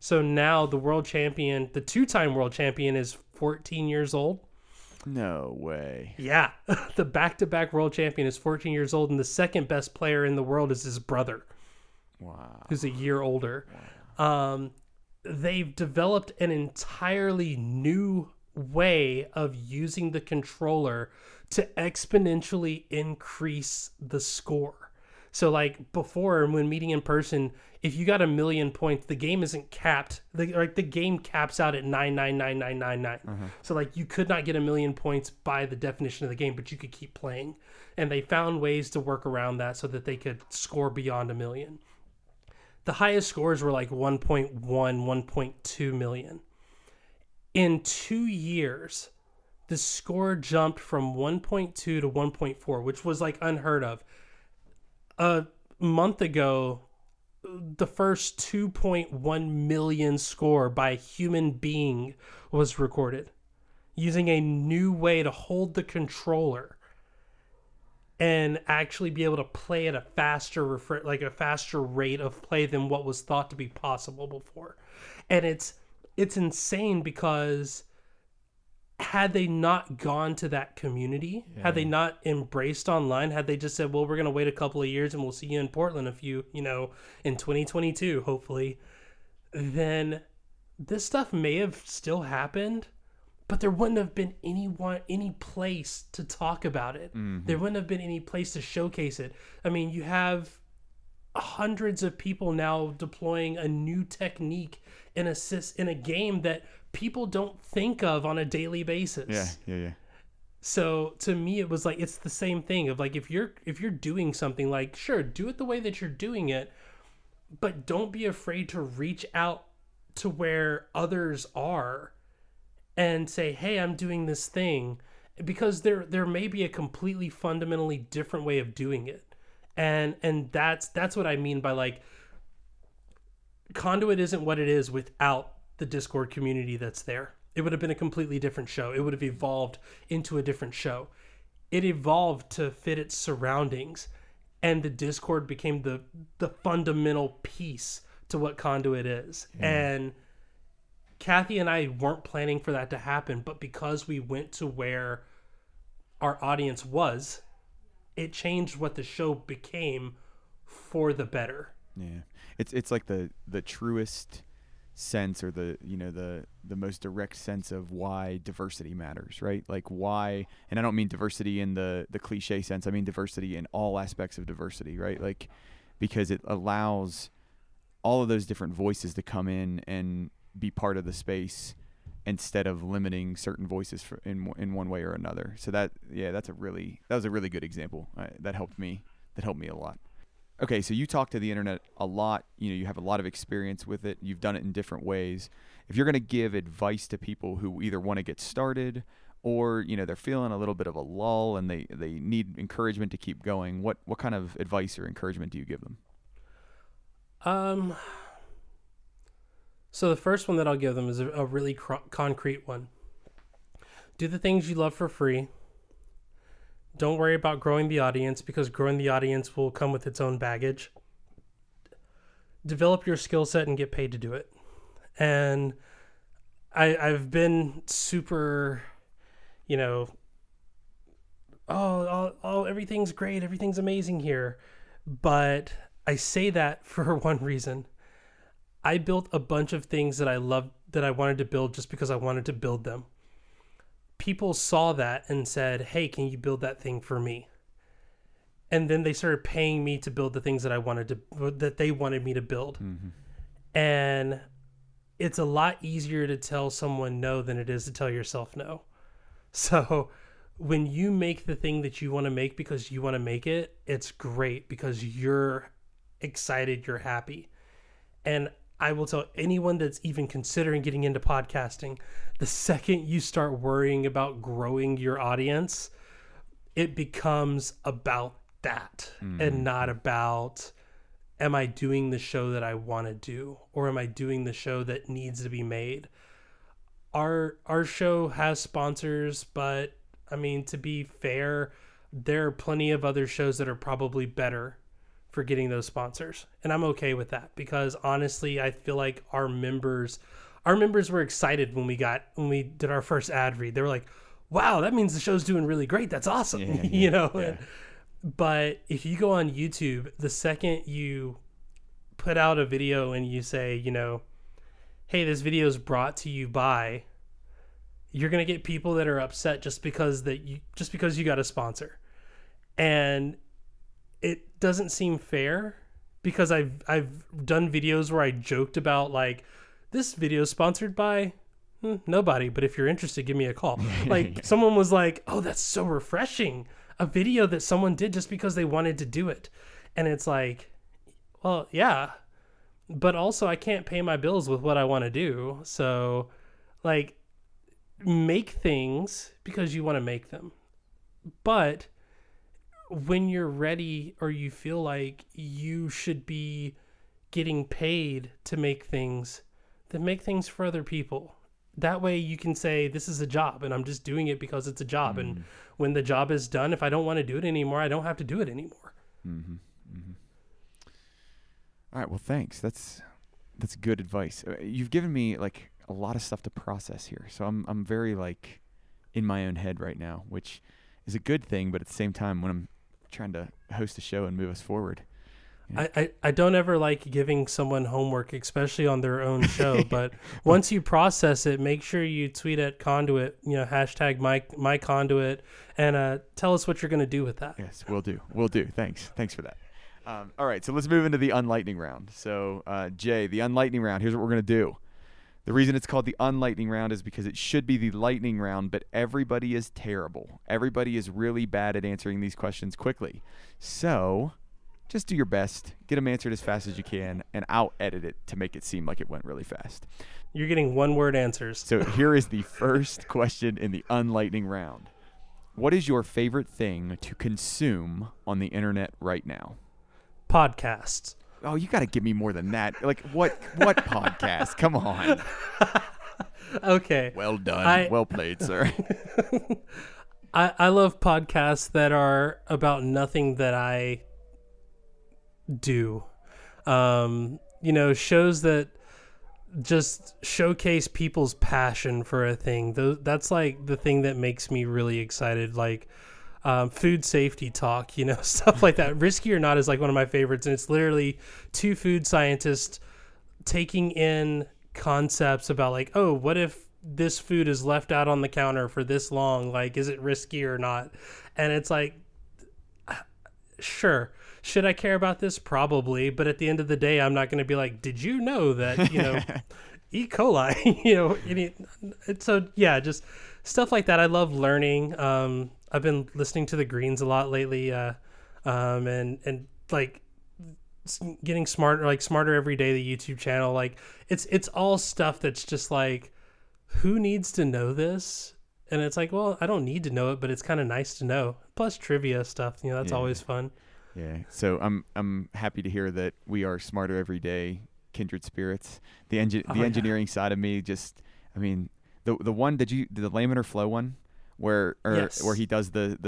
So now the world champion, the two-time world champion, is 14 years old. No way. Yeah. The back-to-back world champion is 14 years old, and the second best player in the world is his brother. Wow. Who's a year older. They've developed an entirely new way of using the controller to exponentially increase the score. So like before, when meeting in person, if you got 1,000,000 points, the game isn't capped. The game caps out at 999,999. Mm-hmm. So like you could not get 1,000,000 points by the definition of the game, but you could keep playing. And they found ways to work around that so that they could score beyond 1,000,000. The highest scores were like 1.1, 1.2 million. In 2 years, the score jumped from 1.2 to 1.4, which was like unheard of. A month ago, the first 2.1 million score by a human being was recorded using a new way to hold the controller and actually be able to play at a faster rate of play than what was thought to be possible before. And it's insane, because had they not gone to that community, had they not embraced online, had they just said, well, we're going to wait a couple of years and we'll see you in Portland in 2022, hopefully, then this stuff may have still happened, but there wouldn't have been any place to talk about it. Mm-hmm. There wouldn't have been any place to showcase it. I mean, you have hundreds of people now deploying a new technique in a game that people don't think of on a daily basis. Yeah. So to me, it was like, it's the same thing of like, if you're doing something, like, sure, do it the way that you're doing it, but don't be afraid to reach out to where others are and say, hey, I'm doing this thing, because there may be a completely fundamentally different way of doing it. And that's what I mean by like, Conduit isn't what it is without the Discord community that's there. It would have been a completely different show. It would have evolved into a different show. It evolved to fit its surroundings, and the Discord became the fundamental piece to what Conduit is. Yeah. And Kathy and I weren't planning for that to happen, but because we went to where our audience was, it changed what the show became for the better. Yeah. It's like the truest sense, or the most direct sense of why diversity matters, right? Like why, and I don't mean diversity in the cliche sense. I mean diversity in all aspects of diversity, right? Like, because it allows all of those different voices to come in and be part of the space, instead of limiting certain voices in one way or another. So that was a really good example. That helped me a lot. Okay, so you talk to the internet a lot. You have a lot of experience with it. You've done it in different ways. If you're going to give advice to people who either want to get started or they're feeling a little bit of a lull and they need encouragement to keep going, what kind of advice or encouragement do you give them? So the first one that I'll give them is a really concrete one. Do the things you love for free. Don't worry about growing the audience, because growing the audience will come with its own baggage. Develop your skill set and get paid to do it. And I've been super, everything's great, everything's amazing here. But I say that for one reason. I built a bunch of things that I loved, that I wanted to build just because I wanted to build them. People saw that and said, hey, can you build that thing for me? And then they started paying me to build the things that that they wanted me to build. Mm-hmm. And it's a lot easier to tell someone no than it is to tell yourself no. So when you make the thing that you want to make because you want to make it, it's great because you're excited, you're happy. And I will tell anyone that's even considering getting into podcasting, the second you start worrying about growing your audience, it becomes about that and not about, am I doing the show that I want to do, or am I doing the show that needs to be made? Our show has sponsors, but I mean, to be fair, there are plenty of other shows that are probably better for getting those sponsors. And I'm okay with that, because honestly, I feel like our members were excited when we did our first ad read. They were like, wow, that means the show's doing really great. That's awesome. Yeah, you know? Yeah. But if you go on YouTube, the second you put out a video and you say, you know, hey, this video is brought to you by, you're going to get people that are upset just because you got a sponsor. And it doesn't seem fair, because I've done videos where I joked about, like, this video is sponsored by nobody, but if you're interested, give me a call. Like, someone was like, oh, that's so refreshing, a video that someone did just because they wanted to do it. And it's like, well, yeah, but also I can't pay my bills with what I want to do. So, like, make things because you want to make them. But when you're ready, or you feel like you should be getting paid to make things, then make things for other people. That way you can say, this is a job and I'm just doing it because it's a job. Mm-hmm. And when the job is done, if I don't want to do it anymore, I don't have to do it anymore. Mm-hmm. Mm-hmm. All right. Well, thanks. That's good advice. You've given me, like, a lot of stuff to process here. So I'm very, like, in my own head right now, which is a good thing. But at the same time, when I'm trying to host a show and move us forward, I don't ever like giving someone homework, especially on their own show. But once you process it, make sure you tweet at Conduit, you know, hashtag my Conduit, and tell us what you're going to do with that. Yes, will do. Will do. Thanks. Thanks for that. All right. So let's move into the unlightning round. So, Jay, the unlightning round, here's what we're going to do. The reason it's called the unlightning round is because it should be the lightning round, but everybody is terrible. Everybody is really bad at answering these questions quickly. So just do your best. Get them answered as fast as you can, and I'll edit it to make it seem like it went really fast. You're getting one-word answers. So here is the first question in the unlightning round. What is your favorite thing to consume on the internet right now? Podcasts. Oh, you got to give me more than that. Like, what podcast? Come on. Okay. Well done. Well played, sir. I love podcasts that are about nothing that I do. You know, shows that just showcase people's passion for a thing. That's like the thing that makes me really excited. Like, food safety talk, you know, stuff like that. Risky or Not is like one of my favorites. And it's literally two food scientists taking in concepts about, like, oh, what if this food is left out on the counter for this long? Like, is it risky or not? And it's like, sure. Should I care about this? Probably. But at the end of the day, I'm not going to be like, did you know that, you know, E. coli, you know, so yeah, just stuff like that. I love learning. I've been listening to The Greens a lot lately. And like getting smarter, like Smarter Every Day, the YouTube channel. Like it's all stuff that's just like, who needs to know this? And it's like, well, I don't need to know it, but it's kind of nice to know. Plus trivia stuff, you know, that's always fun. Yeah. So I'm happy to hear that we are Smarter Every Day, kindred spirits. The engineering side of me just, I mean, the one that you did, the laminar flow one where he does the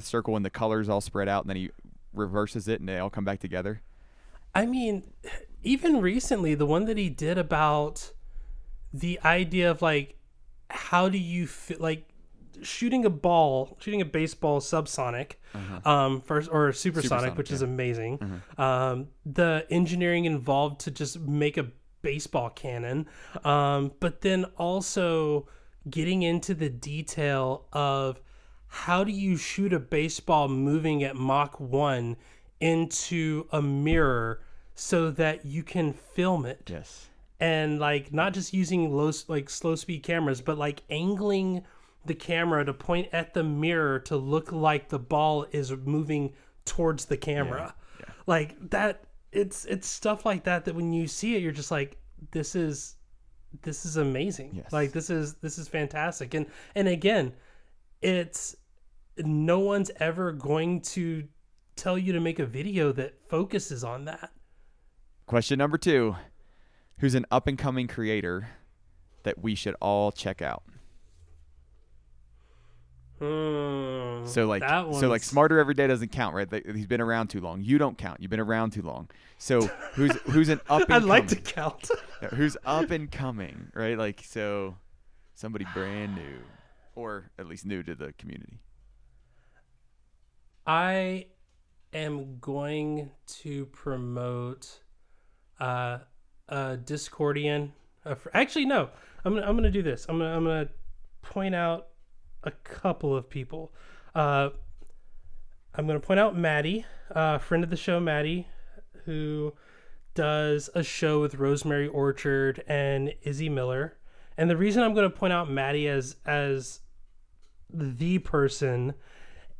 circle and the colors all spread out, and then he reverses it and they all come back together. I mean, even recently, the one that he did about the idea of, like, how do you feel like shooting a baseball subsonic, or supersonic, which is amazing. The engineering involved to just make a baseball cannon, but then also getting into the detail of how do you shoot a baseball moving at Mach 1 into a mirror so that you can film it. Yes. And, like, not just using slow speed cameras, but, like, angling the camera to point at the mirror to look like the ball is moving towards the camera. Yeah. Like that, it's stuff like that when you see it, you're just like, this is amazing. Yes. Like this is fantastic. And again, it's no one's ever going to tell you to make a video that focuses on that. Question number 2, who's an up and coming creator that we should all check out? So like Smarter Every Day doesn't count, right? He's been around too long. You don't count. You've been around too long. So who's an up and coming? I'd like to count. Who's up and coming, right? Like, so somebody brand new, or at least new to the community. I am going to promote a Discordian. I'm gonna do this. I'm gonna point out a couple of people. I'm gonna point out Maddie, friend of the show, Maddie, who does a show with Rosemary Orchard and Izzy Miller. And the reason I'm gonna point out Maddie as the person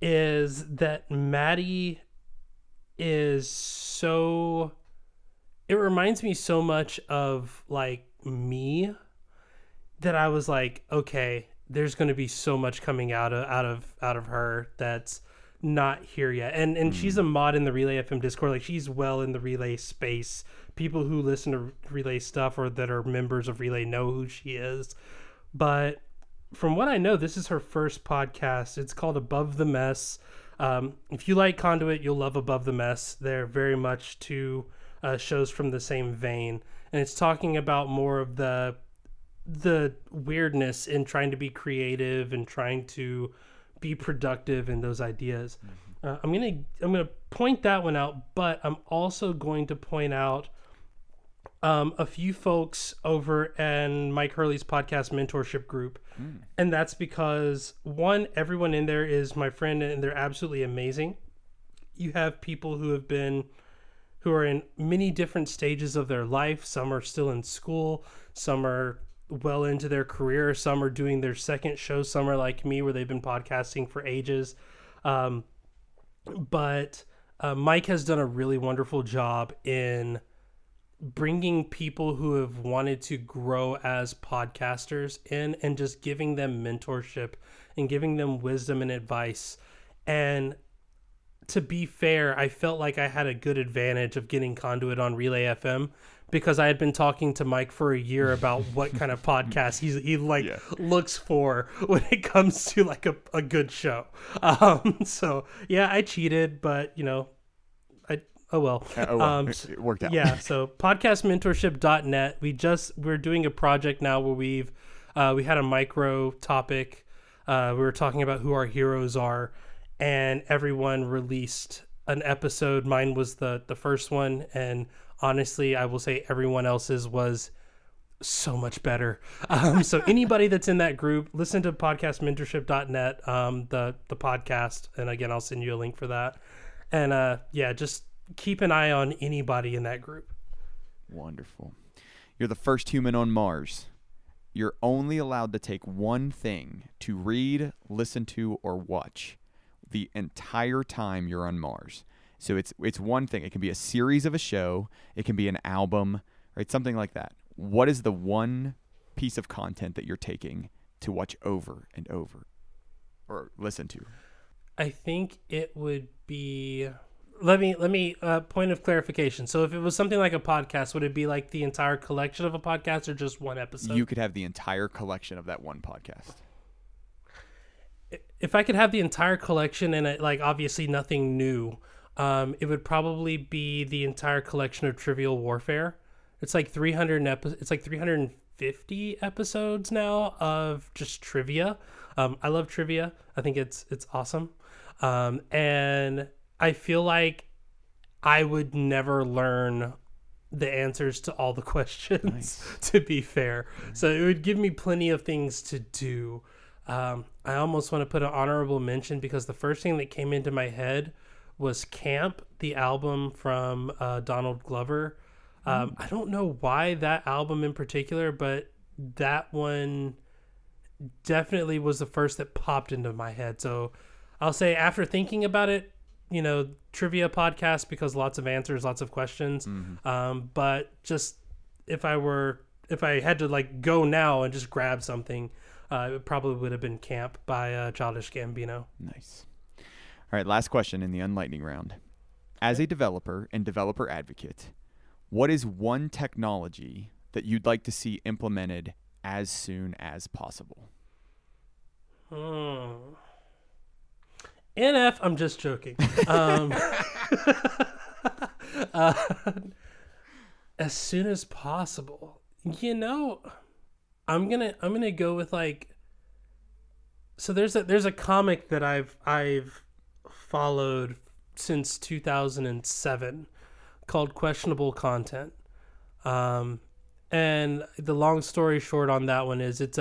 is that Maddie is so, it reminds me so much of like me that I was like, okay, there's going to be so much coming out of her that's not here yet. And she's a mod in the Relay FM Discord. Like, she's well in the Relay space. People who listen to Relay stuff or that are members of Relay know who she is. But from what I know, this is her first podcast. It's called Above the Mess. If you like Conduit, you'll love Above the Mess. They're very much two shows from the same vein. And it's talking about more of the weirdness in trying to be creative and trying to be productive in those ideas. Mm-hmm. I'm gonna point that one out, but I'm also going to point out a few folks over in Mike Hurley's podcast mentorship group. Mm. And that's because, one, everyone in there is my friend and they're absolutely amazing. You have people who are in many different stages of their life. Some are still in school, some are well into their career, some are doing their second show, some are like me where they've been podcasting for ages. Mike has done a really wonderful job in bringing people who have wanted to grow as podcasters in and just giving them mentorship and giving them wisdom and advice. And to be fair, I felt like I had a good advantage of getting Conduit on Relay FM because I had been talking to Mike for a year about what kind of podcast he looks for when it comes to like a good show. So yeah, I cheated, but you know, it worked out. Yeah. So podcastmentorship.net, we're doing a project now where we had a micro topic. We were talking about who our heroes are and everyone released an episode. Mine was the first one. And honestly, I will say everyone else's was so much better. So anybody that's in that group, listen to podcastmentorship.net, the podcast. And again, I'll send you a link for that. And just keep an eye on anybody in that group. Wonderful. You're the first human on Mars. You're only allowed to take one thing to read, listen to, or watch the entire time you're on Mars. So it's one thing. It can be a series of a show. It can be an album, right? Something like that. What is the one piece of content that you're taking to watch over and over or listen to? I think it would be, let me point of clarification. So if it was something like a podcast, would it be like the entire collection of a podcast or just one episode? You could have the entire collection of that one podcast. If I could have the entire collection and it, like, obviously nothing new, it would probably be the entire collection of Trivial Warfare. It's like 350 episodes now of just trivia. I love trivia. I think it's awesome. And I feel like I would never learn the answers to all the questions, nice. To be fair. Nice. So it would give me plenty of things to do. I almost want to put an honorable mention because the first thing that came into my head was Camp, the album from Donald Glover. I don't know why that album in particular, but that one definitely was the first that popped into my head. So I'll say after thinking about it, you know, trivia podcast because lots of answers, lots of questions. Mm-hmm. But just if I had to like go now and just grab something, it probably would have been Camp by Childish Gambino. Nice. All right, last question in the unlightning round. As a developer and developer advocate, what is one technology that you'd like to see implemented as soon as possible? NF, I'm just joking. As soon as possible. You know, I'm gonna go with like. So there's a comic that I've followed since 2007 called Questionable Content. And the long story short on that one is it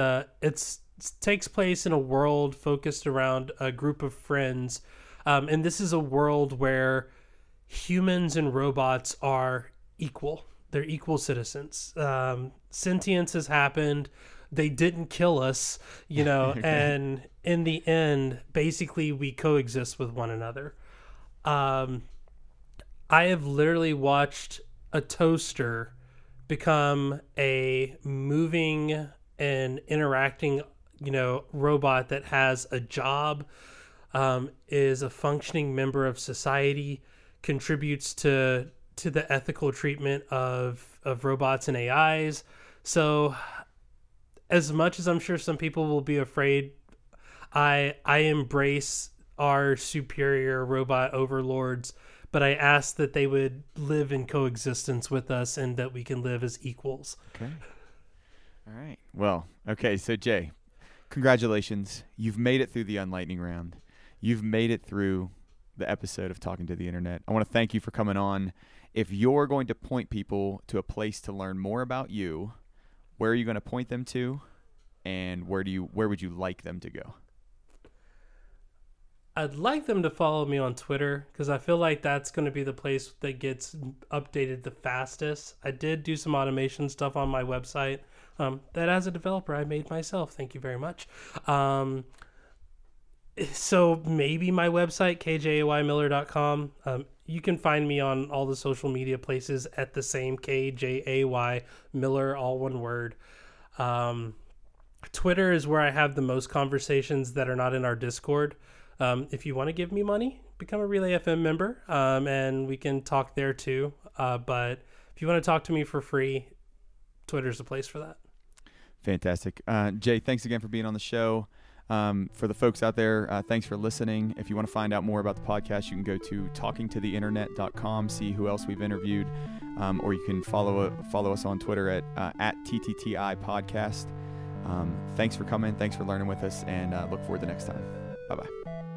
takes place in a world focused around a group of friends. And this is a world where humans and robots are equal. They're equal citizens. Sentience has happened. They didn't kill us, you know, and in the end, basically we coexist with one another. I have literally watched a toaster become a moving and interacting, you know, robot that has a job, is a functioning member of society, contributes to the ethical treatment of robots and AIs. So as much as I'm sure some people will be afraid, I embrace our superior robot overlords, but I ask that they would live in coexistence with us and that we can live as equals. Okay. All right. Well, okay. So Jay, congratulations. You've made it through the unlightning round. You've made it through the episode of Talking to the Internet. I want to thank you for coming on. If you're going to point people to a place to learn more about you, where are you going to point them to, and where would you like them to go? I'd like them to follow me on Twitter because I feel like that's going to be the place that gets updated the fastest. I did do some automation stuff on my website that as a developer I made myself. Thank you very much. So maybe my website, kjaymiller.com. You can find me on all the social media places at the same KJAY Miller, all one word. Twitter is where I have the most conversations that are not in our Discord. If you want to give me money, become a Relay FM member, and we can talk there too. But if you want to talk to me for free, Twitter's the place for that. Fantastic. Jay, thanks again for being on the show. For the folks out there, thanks for listening. If you want to find out more about the podcast, you can go to talkingtotheinternet.com, see who else we've interviewed, or you can follow us on Twitter at TTTI Podcast. Thanks for coming. Thanks for learning with us, and look forward to next time. Bye-bye.